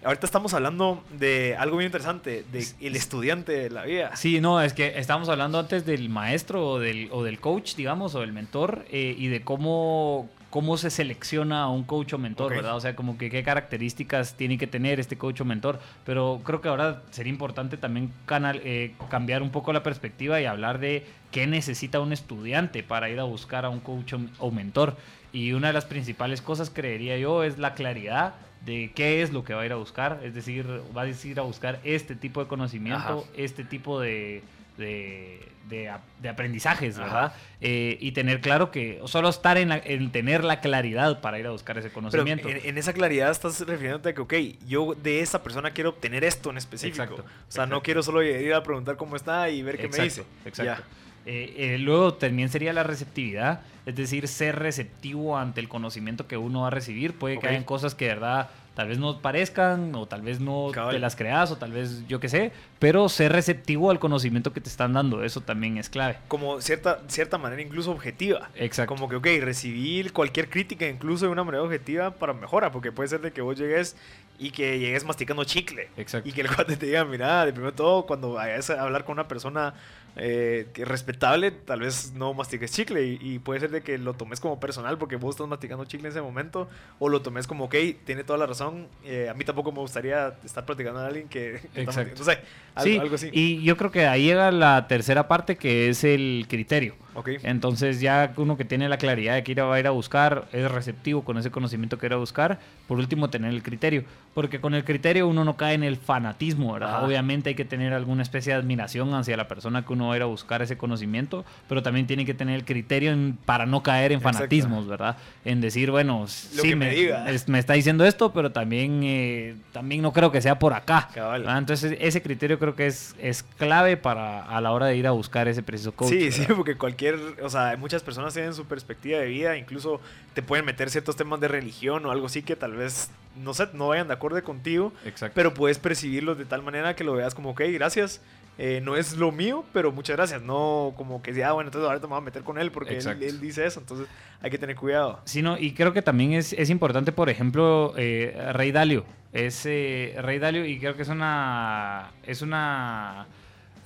ahorita estamos hablando de algo bien interesante, de el estudiante de la vida. Sí, no, es que estábamos hablando antes del maestro o del coach, digamos, o del mentor, y de cómo se selecciona a un coach o mentor, okay, ¿verdad? O sea, como que qué características tiene que tener este coach o mentor. Pero creo que ahora sería importante también cambiar un poco la perspectiva y hablar de qué necesita un estudiante para ir a buscar a un coach o mentor. Y una de las principales cosas, creería yo, es la claridad de qué es lo que va a ir a buscar. Es decir, va a ir a buscar este tipo de conocimiento, ajá, este tipo de aprendizajes, ¿verdad? Y tener claro que solo estar en tener la claridad para ir a buscar ese conocimiento. Pero en esa claridad estás refiriéndote a que, ok, yo de esa persona quiero obtener esto en específico. Exacto, o sea, exacto, no quiero solo ir a preguntar cómo está y ver qué, exacto, me dice. Exacto. Luego también sería la receptividad, es decir, ser receptivo ante el conocimiento que uno va a recibir. Puede, okay, que hayan cosas que de verdad tal vez no parezcan, o tal vez no, cabal, te las creas, o tal vez yo qué sé, pero ser receptivo al conocimiento que te están dando, eso también es clave. Como cierta manera incluso objetiva. Exacto. Como que, ok, recibir cualquier crítica incluso de una manera objetiva para mejora, porque puede ser de que vos llegues y que llegues masticando chicle. Exacto. Y que el cuate te diga, mira, de primero todo, cuando vayas a hablar con una persona respetable, tal vez no mastiques chicle y puede ser de que lo tomes como personal porque vos estás masticando chicle en ese momento, o lo tomes como, ok, tiene toda la razón, a mí tampoco me gustaría estar platicando a alguien que está, no sé, algo así. Y yo creo que ahí llega la tercera parte, que es el criterio. Okay. Entonces ya uno que tiene la claridad de que va a ir a buscar, es receptivo con ese conocimiento que ir a buscar, por último tener el criterio, porque con el criterio uno no cae en el fanatismo, ¿verdad? Ah. Obviamente hay que tener alguna especie de admiración hacia la persona que uno va a ir a buscar ese conocimiento, pero también tiene que tener el criterio para no caer en fanatismos, ¿verdad? En decir, bueno, me está diciendo esto, pero también no creo que sea por acá. Cabal. Entonces ese criterio creo que es clave a la hora de ir a buscar ese preciso coach. Sí, ¿verdad? Sí, porque o sea, muchas personas tienen su perspectiva de vida, incluso te pueden meter ciertos temas de religión o algo así que tal vez, no sé, no vayan de acuerdo contigo. Exacto. Pero puedes percibirlos de tal manera que lo veas como, ok, gracias, no es lo mío, pero muchas gracias. No como que ya, bueno, entonces ahora te vamos a meter con él porque él dice eso, entonces hay que tener cuidado. Sí, no, y creo que también es importante, por ejemplo, Rey Dalio. Rey Dalio, y creo que es una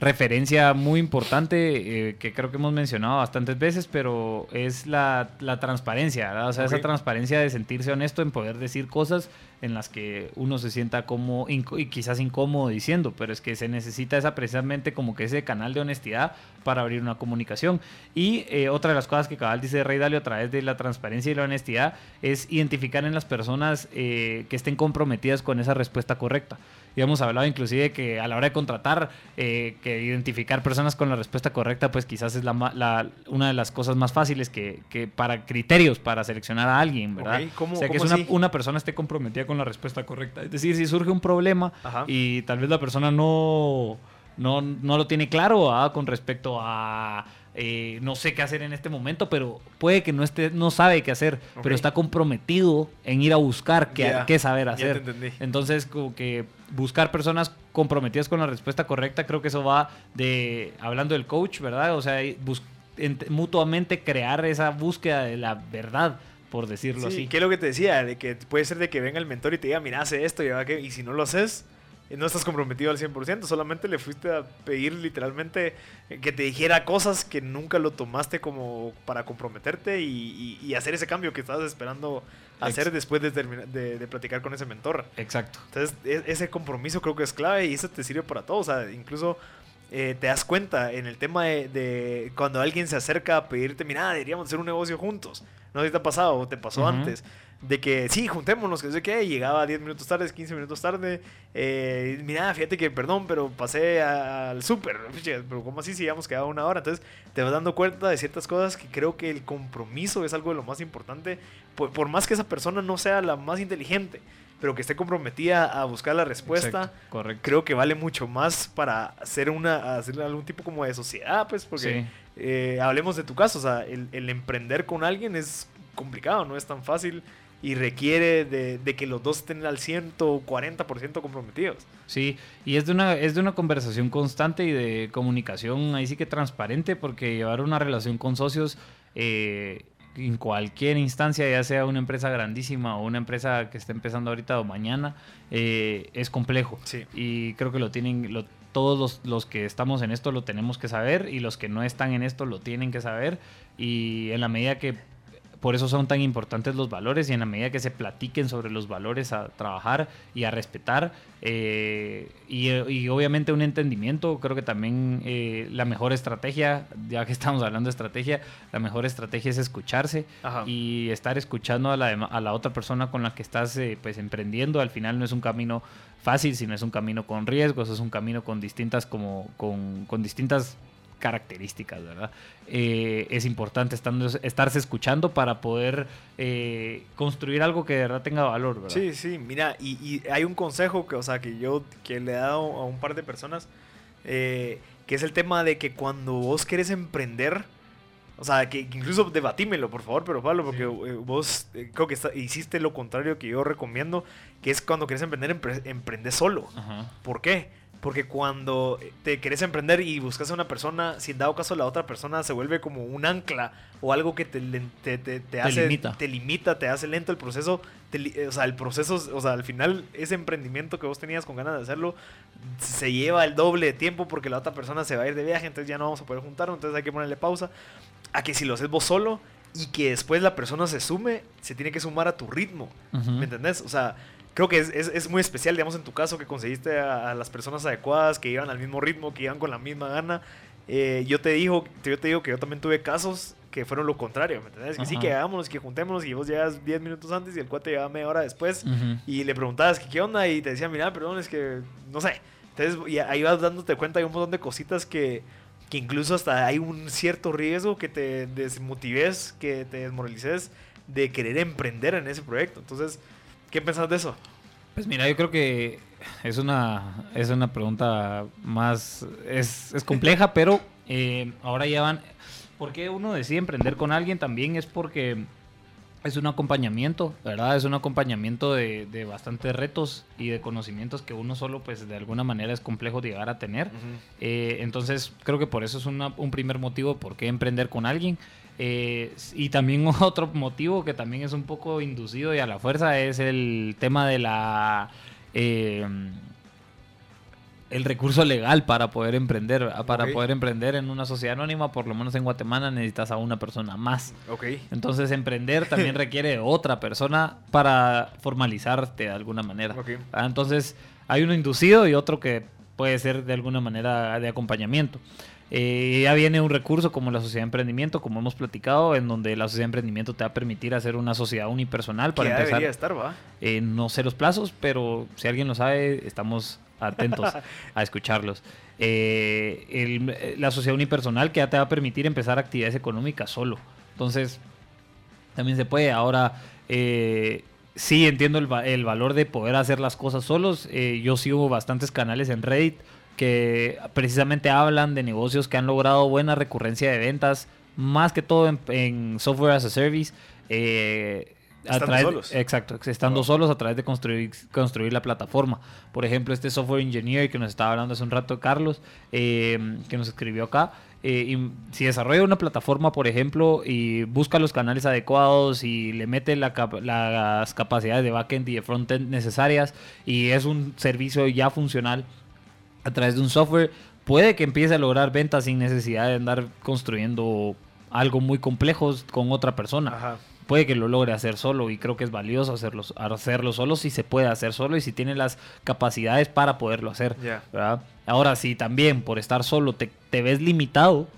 referencia muy importante, que creo que hemos mencionado bastantes veces, pero es la transparencia, ¿verdad? O sea, esa transparencia de sentirse honesto en poder decir cosas en las que uno se sienta como y quizás incómodo diciendo, pero es que se necesita precisamente como que ese canal de honestidad para abrir una comunicación. Y otra de las cosas que cabal dice Rey Dalio a través de la transparencia y la honestidad es identificar en las personas que estén comprometidas con esa respuesta correcta. Y hemos hablado inclusive que a la hora de contratar, que identificar personas con la respuesta correcta pues quizás es una de las cosas más fáciles que para criterios para seleccionar a alguien, ¿verdad? Okay. Una persona esté comprometida con la respuesta correcta. Es decir, si surge un problema, ajá, y tal vez la persona no lo tiene claro, ¿verdad? Con respecto a no sé qué hacer en este momento, pero puede que no sabe qué hacer, okay, pero está comprometido en ir a buscar qué saber hacer. Entonces, como que buscar personas comprometidas con la respuesta correcta, creo que eso va hablando del coach, ¿verdad? O sea, mutuamente crear esa búsqueda de la verdad, por decirlo así. ¿Qué es lo que te decía? De que puede ser de que venga el mentor y te diga, mira, hace esto, y si no lo haces, no estás comprometido al 100%, solamente le fuiste a pedir literalmente que te dijera cosas que nunca lo tomaste como para comprometerte y hacer ese cambio que estabas esperando hacer después de platicar con ese mentor. Exacto. Entonces, ese compromiso creo que es clave y eso te sirve para todo. O sea, incluso te das cuenta en el tema de cuando alguien se acerca a pedirte, mira, deberíamos hacer un negocio juntos. No sé si te ha pasado o te pasó antes, de que sí, juntémonos, que no sé qué, llegaba 10 minutos tarde, 15 minutos tarde, mira, fíjate que, perdón, pero pasé al súper, pero ¿cómo así si habíamos quedado una hora? Entonces te vas dando cuenta de ciertas cosas que creo que el compromiso es algo de lo más importante, por más que esa persona no sea la más inteligente, pero que esté comprometida a buscar la respuesta. Exacto, correcto. Creo que vale mucho más para hacer algún tipo como de sociedad, pues, porque hablemos de tu caso, o sea, el emprender con alguien es complicado, no es tan fácil y requiere de que los dos estén al 140% comprometidos. Sí, y es de una conversación constante y de comunicación ahí sí que transparente, porque llevar una relación con socios en cualquier instancia, ya sea una empresa grandísima o una empresa que esté empezando ahorita o mañana, es complejo. Sí. Y creo que todos los que estamos en esto lo tenemos que saber, y los que no están en esto lo tienen que saber, y en la medida que por eso son tan importantes los valores, y en la medida que se platiquen sobre los valores a trabajar y a respetar, y obviamente un entendimiento, creo que también la mejor estrategia, ya que estamos hablando de estrategia, la mejor estrategia es escucharse. Ajá. Y estar escuchando a la otra persona con la que estás pues emprendiendo. Al final no es un camino fácil, sino es un camino con riesgos, es un camino con distintas características, ¿verdad? Es importante estarse escuchando para poder construir algo que de verdad tenga valor, ¿verdad? Sí, sí, mira, y hay un consejo que, o sea, que le he dado a un par de personas, que es el tema de que cuando vos querés emprender, o sea, que incluso debatímelo, por favor, pero Pablo, porque vos creo que hiciste lo contrario que yo recomiendo, que es cuando querés emprender solo. Ajá. ¿Por qué? Porque cuando te querés emprender y buscas a una persona, si en dado caso la otra persona se vuelve como un ancla o algo que te hace, te limita, te hace lento el proceso, al final ese emprendimiento que vos tenías con ganas de hacerlo se lleva el doble de tiempo porque la otra persona se va a ir de viaje, entonces ya no vamos a poder juntarnos, entonces hay que ponerle pausa. A que si lo haces vos solo y que después la persona se tiene que sumar a tu ritmo, uh-huh. ¿Me entendés? O sea, creo que es muy especial, digamos, en tu caso, que conseguiste a las personas adecuadas, que iban al mismo ritmo, que iban con la misma gana. Yo te digo que yo también tuve casos que fueron lo contrario, ¿me entendés? Que sí, que hagámonos, que juntémonos, y vos llegas 10 minutos antes y el cuate llegaba media hora después, uh-huh. Y le preguntabas qué onda y te decía, mira, perdón, es que no sé. Entonces, y ahí vas dándote cuenta de un montón de cositas que incluso hasta hay un cierto riesgo que te desmotives, que te desmoralices de querer emprender en ese proyecto. Entonces, ¿qué pensás de eso? Pues mira, yo creo que es una pregunta más... Es compleja, pero ahora ya van... ¿Por qué uno decide emprender con alguien? También es porque es un acompañamiento, ¿verdad? Es un acompañamiento de bastantes retos y de conocimientos que uno solo, pues de alguna manera es complejo de llegar a tener. Uh-huh. Entonces, creo que por eso es un primer motivo por qué emprender con alguien. Y también otro motivo que también es un poco inducido y a la fuerza es el tema de el recurso legal para poder emprender. Para okay. poder emprender en una sociedad anónima, por lo menos en Guatemala, necesitas a una persona más. Okay. Entonces, emprender también requiere de otra persona para formalizarte de alguna manera. Okay. Entonces, hay uno inducido y otro que puede ser de alguna manera de acompañamiento. Ya viene un recurso como la sociedad de emprendimiento, como hemos platicado, en donde la sociedad de emprendimiento te va a permitir hacer una sociedad unipersonal para empezar. Debería estar, ¿va? No sé los plazos, pero si alguien lo sabe, estamos atentos a escucharlos. La sociedad unipersonal que ya te va a permitir empezar actividades económicas solo. Entonces, también se puede. Ahora, sí entiendo el valor de poder hacer las cosas solos. Yo sigo bastantes canales en Reddit que precisamente hablan de negocios que han logrado buena recurrencia de ventas, más que todo en software as a service. Estando solos a través de construir la plataforma. Por ejemplo, este software engineer que nos estaba hablando hace un rato Carlos, que nos escribió acá. Si desarrolla una plataforma, por ejemplo, y busca los canales adecuados y le mete las capacidades de backend y de frontend necesarias, y es un servicio ya funcional a través de un software, puede que empiece a lograr ventas sin necesidad de andar construyendo algo muy complejo con otra persona. Ajá. Puede que lo logre hacer solo, y creo que es valioso hacerlo solo si se puede hacer solo y si tiene las capacidades para poderlo hacer. Yeah. ¿Verdad? Ahora, si también por estar solo te ves limitado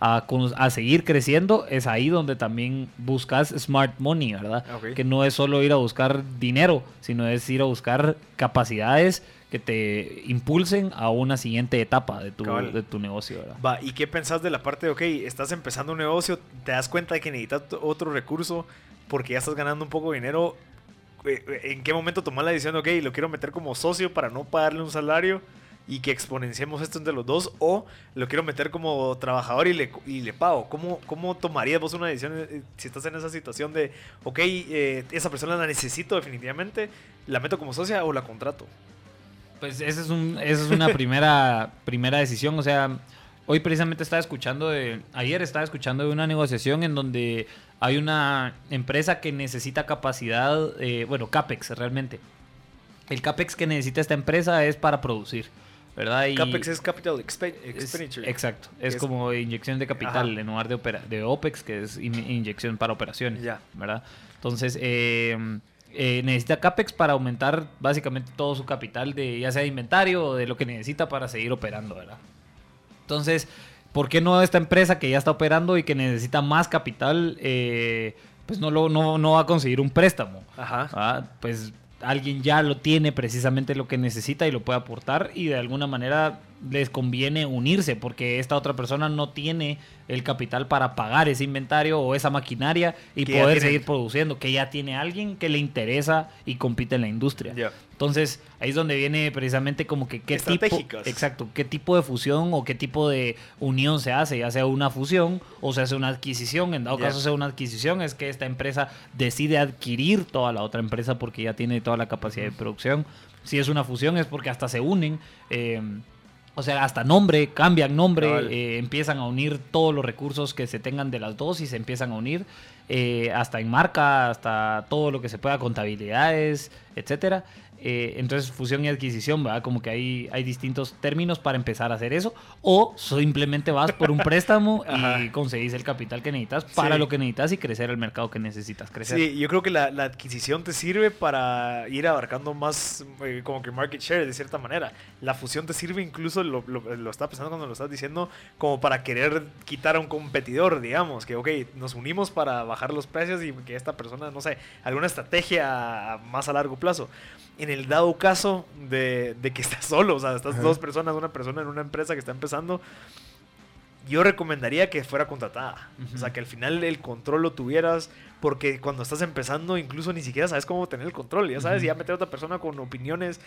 a seguir creciendo, es ahí donde también buscas smart money, ¿verdad? Okay. Que no es solo ir a buscar dinero, sino es ir a buscar capacidades que te impulsen a una siguiente etapa de tu negocio, ¿verdad? Va, ¿y qué pensás de la parte de, ok, estás empezando un negocio, te das cuenta de que necesitas otro recurso porque ya estás ganando un poco de dinero? ¿En qué momento tomás la decisión de, ok, lo quiero meter como socio para no pagarle un salario y que exponenciemos esto entre los dos, o lo quiero meter como trabajador y le pago? ¿Cómo tomarías vos una decisión si estás en esa situación de, ok, esa persona la necesito definitivamente, la meto como socia o la contrato? Pues esa es una primera decisión. O sea, hoy precisamente ayer estaba escuchando de una negociación en donde hay una empresa que necesita capacidad, CAPEX realmente. El CAPEX que necesita esta empresa es para producir, ¿verdad? Y CAPEX es Capital Expenditure. Exacto, es como inyección de capital. Ajá. En lugar de OPEX, que es inyección para operaciones, yeah. ¿Verdad? Entonces, necesita CAPEX para aumentar básicamente todo su capital, ya sea de inventario o de lo que necesita para seguir operando, ¿verdad? Entonces, ¿por qué no esta empresa que ya está operando y que necesita más capital, pues no va a conseguir un préstamo? Ajá. ¿Verdad? Pues alguien ya lo tiene precisamente lo que necesita y lo puede aportar, y de alguna manera les conviene unirse porque esta otra persona no tiene el capital para pagar ese inventario o esa maquinaria y poder seguir produciendo, que ya tiene alguien que le interesa y compite en la industria. Yeah. Entonces, ahí es donde viene precisamente como que qué tipo de fusión o qué tipo de unión se hace, ya sea una fusión o se hace una adquisición. En dado yeah. caso sea una adquisición, es que esta empresa decide adquirir toda la otra empresa porque ya tiene toda la capacidad de producción. Si es una fusión es porque hasta se unen. O sea, hasta nombre, cambian nombre, vale. Empiezan a unir todos los recursos que se tengan de las dos y se empiezan a unir, hasta en marca, hasta todo lo que se pueda, contabilidades, etcétera. Entonces, fusión y adquisición, ¿verdad? Como que hay distintos términos para empezar a hacer eso. O simplemente vas por un préstamo y conseguís el capital que necesitas para lo que necesitas y crecer el mercado que necesitas crecer. Sí, yo creo que la adquisición te sirve para ir abarcando más, como que market share de cierta manera. La fusión te sirve incluso, lo estaba pensando cuando lo estás diciendo, como para querer quitar a un competidor, digamos. Que, ok, nos unimos para bajar los precios y que esta persona, no sé, alguna estrategia más a largo plazo. En el dado caso de que estás solo, o sea, estás dos personas, una persona en una empresa que está empezando, yo recomendaría que fuera contratada. O sea, que al final el control lo tuvieras, porque cuando estás empezando incluso ni siquiera sabes cómo tener el control. Ya sabes, ya meter a otra persona con opiniones,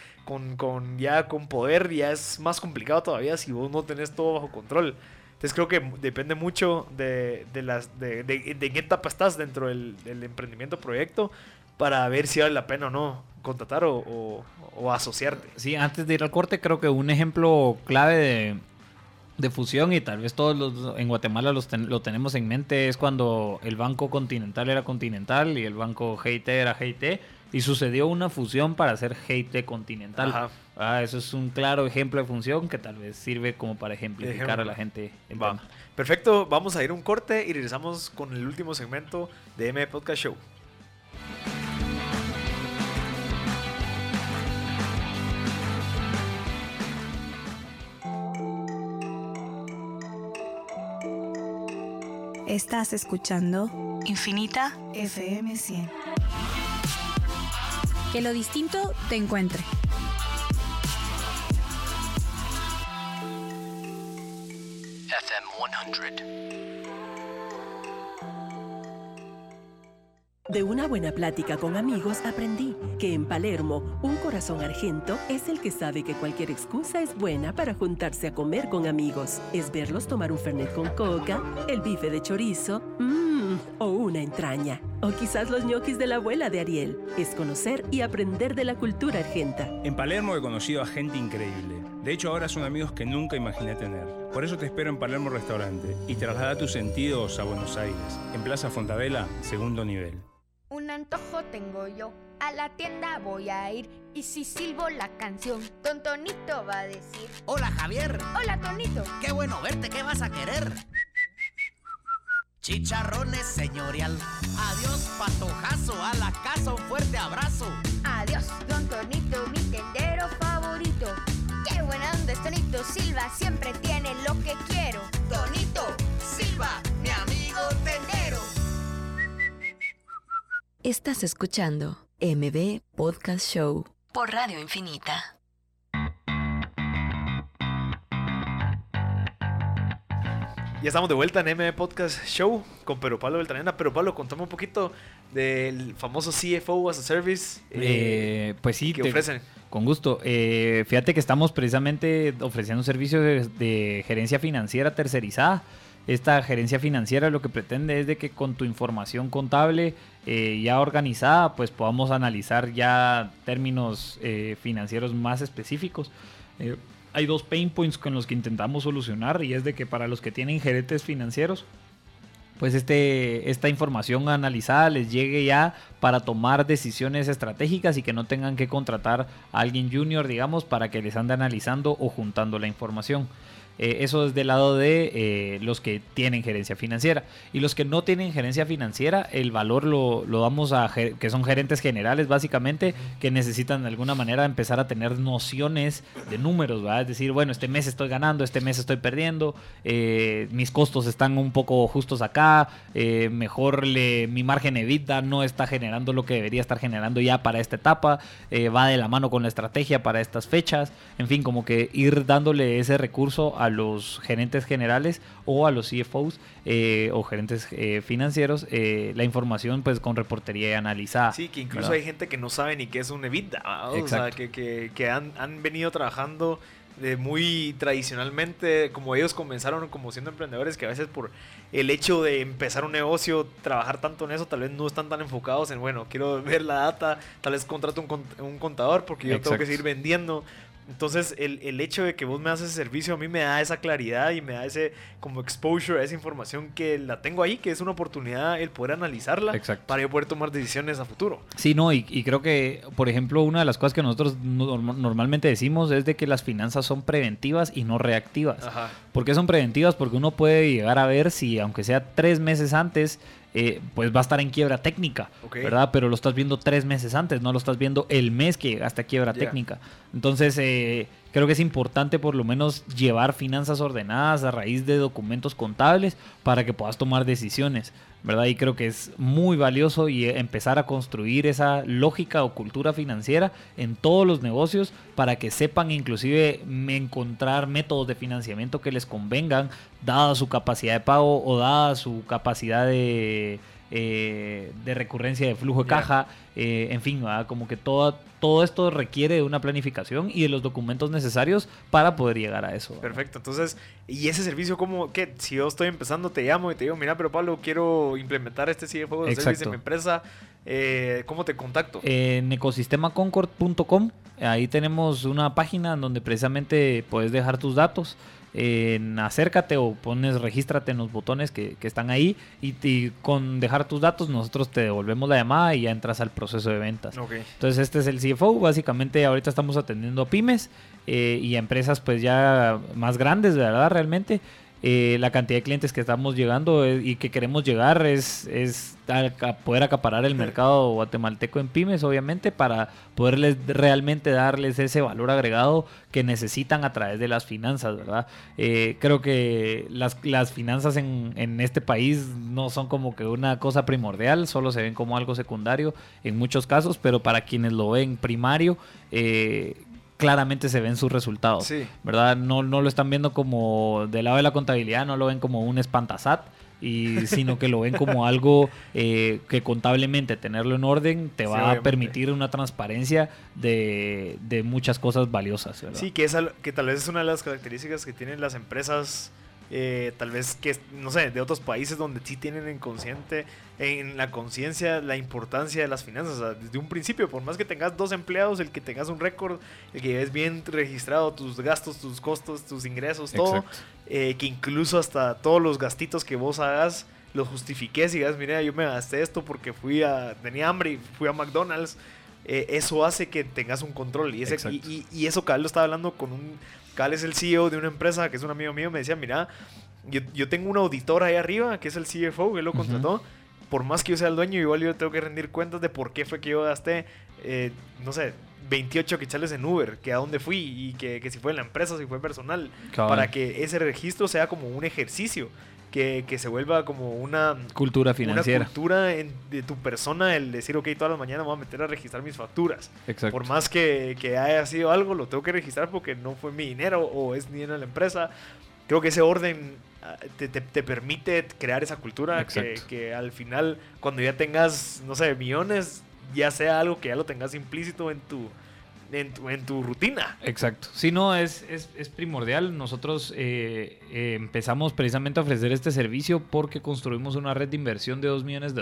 ya con poder, ya es más complicado todavía si vos no tenés todo bajo control. Entonces creo que depende mucho de qué etapa estás dentro del emprendimiento proyecto para ver si vale la pena o no contratar o asociarte. Sí, antes de ir al corte, creo que un ejemplo clave de fusión, y tal vez todos en Guatemala lo tenemos en mente, es cuando el Banco Continental era Continental y el Banco G&T era G&T, y sucedió una fusión para hacer G&T Continental. Ajá. Eso es un claro ejemplo de función que tal vez sirve como para ejemplificar a la gente. Perfecto, vamos a ir a un corte y regresamos con el último segmento de MB Podcast Show. Estás escuchando Infinita FM 100. Que lo distinto te encuentre. FM 100. De una buena plática con amigos aprendí que en Palermo un corazón argento es el que sabe que cualquier excusa es buena para juntarse a comer con amigos. Es verlos tomar un fernet con coca, el bife de chorizo, o una entraña. O quizás los ñoquis de la abuela de Ariel. Es conocer y aprender de la cultura argenta. En Palermo he conocido a gente increíble. De hecho, ahora son amigos que nunca imaginé tener. Por eso te espero en Palermo Restaurante y traslada tus sentidos a Buenos Aires. En Plaza Fontabella, segundo nivel. Un antojo tengo yo, a la tienda voy a ir, y si silbo la canción, Don Tonito va a decir: hola Javier. Hola Tonito. Qué bueno verte, ¿qué vas a querer? Chicharrones señorial. Adiós patojazo, a la casa un fuerte abrazo. Adiós Don Tonito, mi tendero favorito. Qué buena onda es Tonito Silva, siempre tiene lo que quiero. Tonito Silva, mi amigo tendero. Estás escuchando MB Podcast Show por Radio Infinita. Ya estamos de vuelta en MB Podcast Show con Pero Pablo Beltrán. Pero Pablo, contame un poquito del famoso CFO as a Service pues sí, que ofrecen. Con gusto. Fíjate que estamos precisamente ofreciendo un servicio de gerencia financiera tercerizada. Esta gerencia financiera lo que pretende es de que con tu información contable ya organizada, pues podamos analizar ya términos financieros más específicos. Hay dos pain points con los que intentamos solucionar, y es de que para los que tienen gerentes financieros, pues esta información analizada les llegue ya para tomar decisiones estratégicas y que no tengan que contratar a alguien junior, digamos, para que les ande analizando o juntando la información. Eso es del lado de los que tienen gerencia financiera. Y los que no tienen gerencia financiera, el valor lo damos a que son gerentes generales, básicamente, que necesitan de alguna manera empezar a tener nociones de números, ¿verdad? Es decir, bueno, este mes estoy ganando, este mes estoy perdiendo, mis costos están un poco justos acá, mi margen EBITDA no está generando lo que debería estar generando ya para esta etapa, va de la mano con la estrategia para estas fechas. En fin, como que ir dándole ese recurso a los gerentes generales o a los CFOs o gerentes financieros, la información pues con reportería analizada. Sí, que incluso, ¿verdad?, hay gente que no sabe ni qué es un EBITDA, o sea, que han venido trabajando de muy tradicionalmente, como ellos comenzaron como siendo emprendedores, que a veces por el hecho de empezar un negocio, trabajar tanto en eso, tal vez no están tan enfocados en, bueno, quiero ver la data, tal vez contrato un contador porque yo tengo que seguir vendiendo. Entonces el hecho de que vos me haces ese servicio a mí me da esa claridad y me da ese como exposure a esa información que la tengo ahí, que es una oportunidad el poder analizarla. Exacto. Para yo poder tomar decisiones a futuro. Sí, no, y creo que, por ejemplo, una de las cosas que nosotros normalmente decimos es de que las finanzas son preventivas y no reactivas. Ajá. ¿Por qué son preventivas? Porque uno puede llegar a ver si, aunque sea 3 meses antes, pues va a estar en quiebra técnica, okay, ¿verdad? Pero lo estás viendo 3 meses antes, no lo estás viendo el mes que llegaste a quiebra, yeah, técnica. Entonces, creo que es importante por lo menos llevar finanzas ordenadas a raíz de documentos contables para que puedas tomar decisiones, ¿verdad? Y creo que es muy valioso y empezar a construir esa lógica o cultura financiera en todos los negocios para que sepan inclusive encontrar métodos de financiamiento que les convengan dada su capacidad de pago o dada su capacidad de recurrencia de flujo de caja, en fin, ¿verdad? Como que todo esto requiere de una planificación y de los documentos necesarios para poder llegar a eso, ¿verdad? Perfecto, entonces, ¿y ese servicio cómo? ¿Qué? Si yo estoy empezando, te llamo y te digo, mira, pero Pablo, quiero implementar este CFO de servicio en mi empresa, ¿cómo te contacto? En ecosistemaconcord.com, ahí tenemos una página en donde precisamente puedes dejar tus datos. En acércate o pones regístrate en los botones que están ahí y con dejar tus datos nosotros te devolvemos la llamada y ya entras al proceso de ventas. Okay. Entonces este es el CFO, básicamente ahorita estamos atendiendo a pymes y a empresas pues ya más grandes, ¿verdad? Realmente la cantidad de clientes que estamos llegando y que queremos llegar es a poder acaparar el mercado guatemalteco en pymes, obviamente, para poderles realmente darles ese valor agregado que necesitan a través de las finanzas, ¿verdad? Creo que las finanzas en este país no son como que una cosa primordial, solo se ven como algo secundario en muchos casos, pero para quienes lo ven primario, claramente se ven sus resultados, sí, ¿verdad? No lo están viendo como del lado de la contabilidad, no lo ven como un espantasat, sino que lo ven como algo que contablemente tenerlo en orden te va, sí, a permitir una transparencia de muchas cosas valiosas, ¿verdad? Sí, que tal vez es una de las características que tienen las empresas, tal vez que, no sé, de otros países donde sí tienen en la conciencia la importancia de las finanzas. O sea, desde un principio, por más que tengas 2 empleados, el que tengas un récord, el que lleves bien registrado tus gastos, tus costos, tus ingresos, todo, que incluso hasta todos los gastitos que vos hagas los justifiques y digas, mira, yo me gasté esto porque tenía hambre y fui a McDonald's. Eso hace que tengas un control y eso Carlos estaba hablando con Cal es el CEO de una empresa que es un amigo mío. Me decía, mira, yo tengo una auditora ahí arriba que es el CFO, que lo contrató. Uh-huh. Por más que yo sea el dueño, igual yo tengo que rendir cuentas de por qué fue que yo gasté, no sé, 28 quetzales en Uber, que a dónde fui y que si fue en la empresa, si fue personal. Claro. Para que ese registro sea como un ejercicio, que se vuelva como una cultura financiera. Una cultura de tu persona, el decir, ok, todas las mañanas me voy a meter a registrar mis facturas. Exacto. Por más que haya sido algo, lo tengo que registrar porque no fue mi dinero o es dinero de la empresa. Creo que ese orden te permite crear esa cultura que al final, cuando ya tengas, no sé, millones, ya sea algo que ya lo tengas implícito en tu rutina. Exacto. Sí, no, es primordial. Nosotros empezamos precisamente a ofrecer este servicio porque construimos una red de inversión de $2 millones,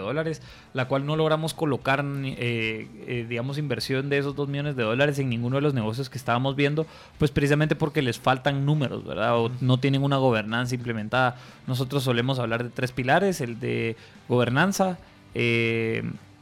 la cual no logramos colocar, digamos, inversión de esos $2 millones en ninguno de los negocios que estábamos viendo, pues precisamente porque les faltan números, ¿verdad? O no tienen una gobernanza implementada. Nosotros solemos hablar de 3 pilares, el de gobernanza,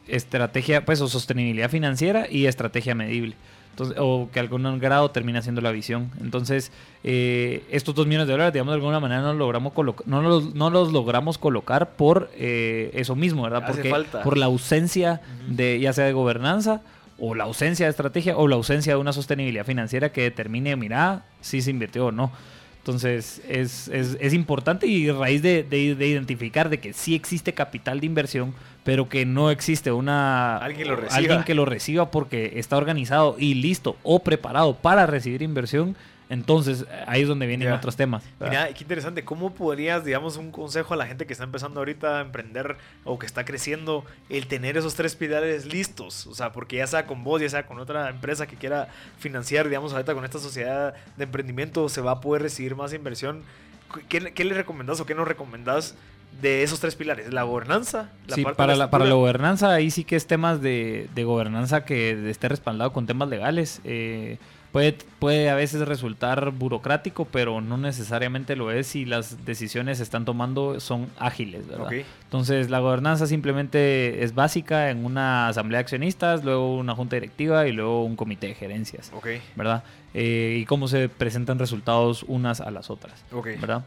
estrategia, pues, o sostenibilidad financiera y estrategia medible. Entonces, o que a algún grado termina siendo la visión. Entonces, estos $2 millones, digamos, de alguna manera no los logramos colocar por eso mismo, ¿verdad? Porque por la ausencia de, ya sea de gobernanza, o la ausencia de estrategia, o la ausencia de una sostenibilidad financiera que determine, mira, si se invirtió o no. Entonces, es importante, y a raíz de identificar de que sí existe capital de inversión, pero que no existe alguien que lo reciba porque está organizado y listo o preparado para recibir inversión, entonces ahí es donde vienen otros temas. ¿Verdad? Mira, qué interesante. ¿Cómo podrías, digamos, un consejo a la gente que está empezando ahorita a emprender o que está creciendo, el tener esos 3 pilares listos? O sea, porque ya sea con vos, ya sea con otra empresa que quiera financiar, digamos, ahorita con esta sociedad de emprendimiento se va a poder recibir más inversión. ¿Qué le recomendás o qué no recomendás de esos 3 pilares? La gobernanza, para la gobernanza, ahí sí que es temas de gobernanza que esté respaldado con temas legales. Puede a veces resultar burocrático, pero no necesariamente lo es si las decisiones se están tomando son ágiles, ¿verdad? Okay. Entonces, la gobernanza simplemente es básica en una asamblea de accionistas, luego una junta directiva y luego un comité de gerencias, okay, ¿verdad? Y cómo se presentan resultados unas a las otras, okay, ¿verdad?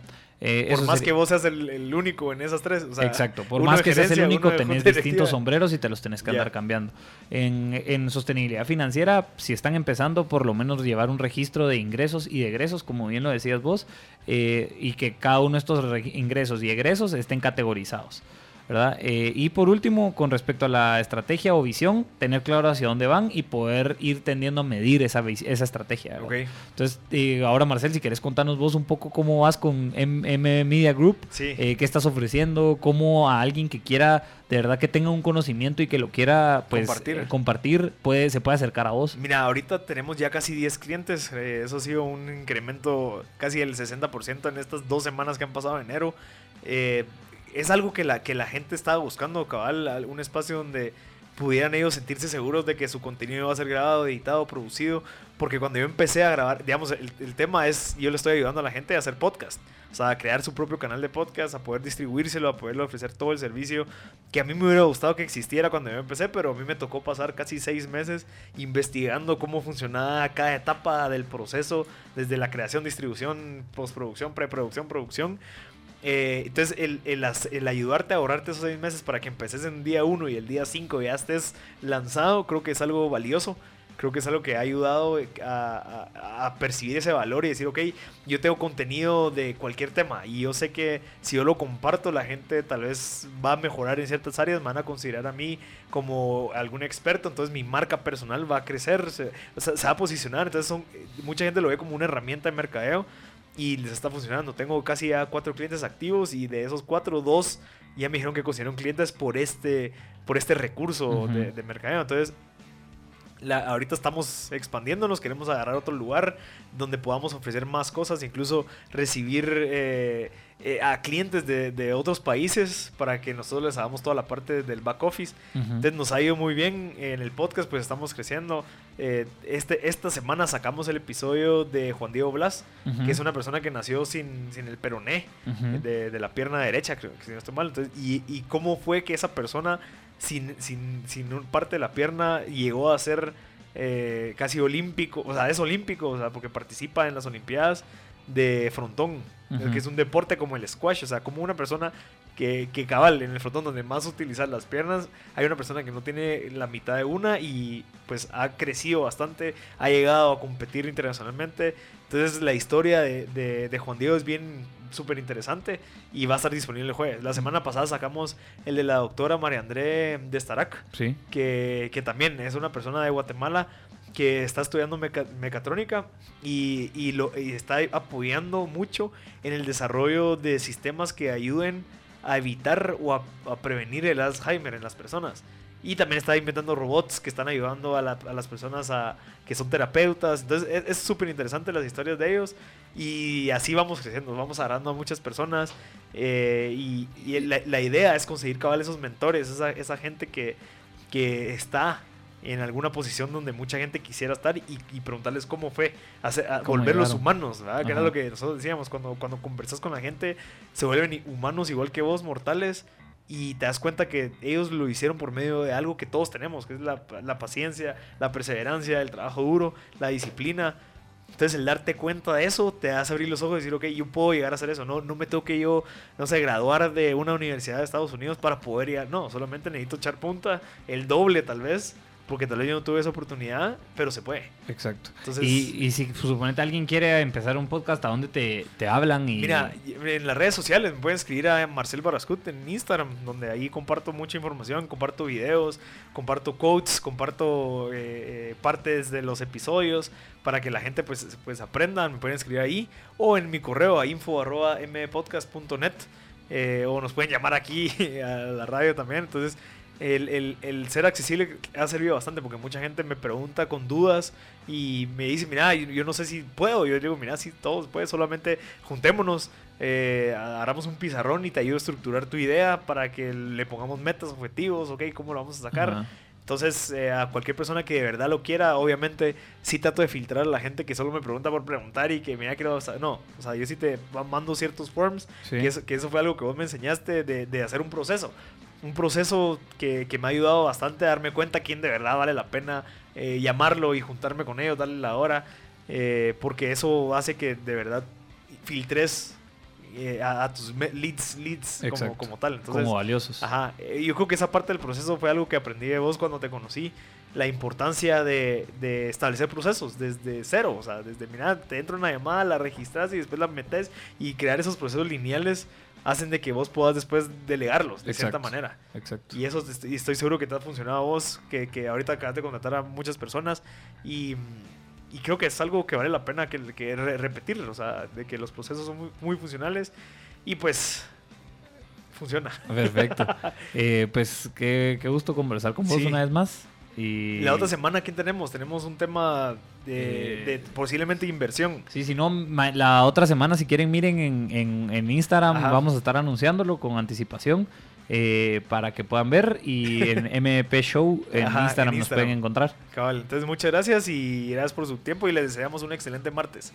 Por más que vos seas el único en esas tres. O sea, exacto. Por más que seas el único, tenés distintos sombreros y te los tenés que andar cambiando. En sostenibilidad financiera, si están empezando, por lo menos llevar un registro de ingresos y de egresos, como bien lo decías vos, y que cada uno de estos ingresos y egresos estén categorizados, ¿verdad? Y por último, con respecto a la estrategia o visión, tener claro hacia dónde van y poder ir tendiendo a medir esa estrategia, ¿verdad? Okay. Entonces, ahora Marcel, si querés contarnos vos un poco cómo vas con MM Media Group, sí, qué estás ofreciendo, cómo a alguien que quiera, de verdad que tenga un conocimiento y que lo quiera pues, compartir se puede acercar a vos. Mira, ahorita tenemos ya casi 10 clientes, eso ha sido un incremento casi del 60% en estas 2 semanas que han pasado de enero. Es algo que la gente estaba buscando, cabal, un espacio donde pudieran ellos sentirse seguros de que su contenido iba a ser grabado, editado, producido, porque cuando yo empecé a grabar, digamos, el tema es, yo le estoy ayudando a la gente a hacer podcast, o sea, a crear su propio canal de podcast, a poder distribuírselo, a poderle ofrecer todo el servicio, que a mí me hubiera gustado que existiera cuando yo empecé, pero a mí me tocó pasar casi 6 meses investigando cómo funcionaba cada etapa del proceso, desde la creación, distribución, postproducción, preproducción, producción. Entonces el ayudarte a ahorrarte esos 6 meses para que empeces en día 1 y el día 5 ya estés lanzado, creo que es algo valioso, creo que es algo que ha ayudado a percibir ese valor y decir, ok, yo tengo contenido de cualquier tema y yo sé que si yo lo comparto, la gente tal vez va a mejorar en ciertas áreas, me van a considerar a mí como algún experto, entonces mi marca personal va a crecer, se va a posicionar, entonces mucha gente lo ve como una herramienta de mercadeo y les está funcionando. Tengo casi ya 4 clientes activos y de esos 4, 2 ya me dijeron que consiguieron clientes por este recurso, uh-huh, de mercadeo. Entonces, ahorita estamos expandiéndonos, queremos agarrar otro lugar donde podamos ofrecer más cosas, incluso recibir a clientes de otros países para que nosotros les hagamos toda la parte del back office. Uh-huh. Entonces nos ha ido muy bien en el podcast, pues estamos creciendo. Esta semana sacamos el episodio de Juan Diego Blas, uh-huh, que es una persona que nació sin el peroné, uh-huh, de la pierna derecha, creo que si no estoy mal. Entonces, y cómo fue que esa persona sin parte de la pierna llegó a ser casi olímpico, o sea, es olímpico, o sea, porque participa en las Olimpiadas de frontón, uh-huh, que es un deporte como el squash, o sea, como una persona que cabal, en el frontón donde más utilizas las piernas, hay una persona que no tiene la mitad de una y pues ha crecido bastante, ha llegado a competir internacionalmente. Entonces la historia de Juan Diego es bien súper interesante y va a estar disponible el jueves. La semana pasada sacamos el de la doctora María André de Starac, sí, que también es una persona de Guatemala que está estudiando mecatrónica y está apoyando mucho en el desarrollo de sistemas que ayuden a evitar o a prevenir el Alzheimer en las personas. Y también está inventando robots que están ayudando a las personas que son terapeutas. Entonces es súper interesante las historias de ellos. Y así vamos creciendo, vamos agarrando a muchas personas. Y la idea es conseguir cabal esos mentores, esa gente que está en alguna posición donde mucha gente quisiera estar y preguntarles cómo fue, volverlos humanos, ¿verdad? Que, ajá, era lo que nosotros decíamos, cuando conversas con la gente se vuelven humanos igual que vos, mortales, y te das cuenta que ellos lo hicieron por medio de algo que todos tenemos, que es la paciencia, la perseverancia, el trabajo duro, la disciplina. Entonces el darte cuenta de eso te hace abrir los ojos y decir, ok, yo puedo llegar a hacer eso, no me tengo que yo, no sé, graduar de una universidad de Estados Unidos para poder llegar, no, solamente necesito echar punta, el doble tal vez, porque tal vez yo no tuve esa oportunidad, pero se puede. Exacto. Entonces, y si suponete alguien quiere empezar un podcast, ¿a dónde te hablan? Mira, en las redes sociales me pueden escribir a Marcel Barrascud en Instagram, donde ahí comparto mucha información, comparto videos, comparto quotes, comparto partes de los episodios para que la gente pues aprenda. Me pueden escribir ahí o en mi correo a info@mbpodcast.net, o nos pueden llamar aquí a la radio también. Entonces, el ser accesible ha servido bastante porque mucha gente me pregunta con dudas y me dice, mira, yo no sé si puedo. Yo digo, mira, si todos pueden, solamente juntémonos, agarramos un pizarrón y te ayudo a estructurar tu idea para que le pongamos metas, objetivos, ok, cómo lo vamos a sacar. Uh-huh. Entonces, a cualquier persona que de verdad lo quiera, obviamente sí trato de filtrar a la gente que solo me pregunta por preguntar y que me ha querido... No, o sea, yo sí te mando ciertos forms, sí. que eso fue algo que vos me enseñaste de hacer un proceso. Un proceso que me ha ayudado bastante a darme cuenta quién de verdad vale la pena llamarlo y juntarme con ellos, darle la hora, porque eso hace que de verdad filtres... a tus leads como tal. Entonces, como valiosos. Ajá. Yo creo que esa parte del proceso fue algo que aprendí de vos cuando te conocí. La importancia de establecer procesos desde cero. O sea, desde, mira, te entra una llamada, la registras y después la metes. Y crear esos procesos lineales hacen de que vos puedas después delegarlos de cierta manera. Exacto. Y eso, y estoy seguro que te ha funcionado a vos, que ahorita acabas de contratar a muchas personas. Y creo que es algo que vale la pena que repetirlo, o sea, de que los procesos son muy, muy funcionales y pues funciona. Perfecto. Pues qué gusto conversar con vos una vez más. Y la otra semana, ¿quién tenemos? Tenemos un tema de posiblemente inversión. Sí, si no, la otra semana, si quieren, miren en Instagram, ajá, vamos a estar anunciándolo con anticipación. Para que puedan ver, y en MP Show en, ajá, Instagram nos pueden encontrar. Cabal. Entonces muchas gracias y gracias por su tiempo y les deseamos un excelente martes.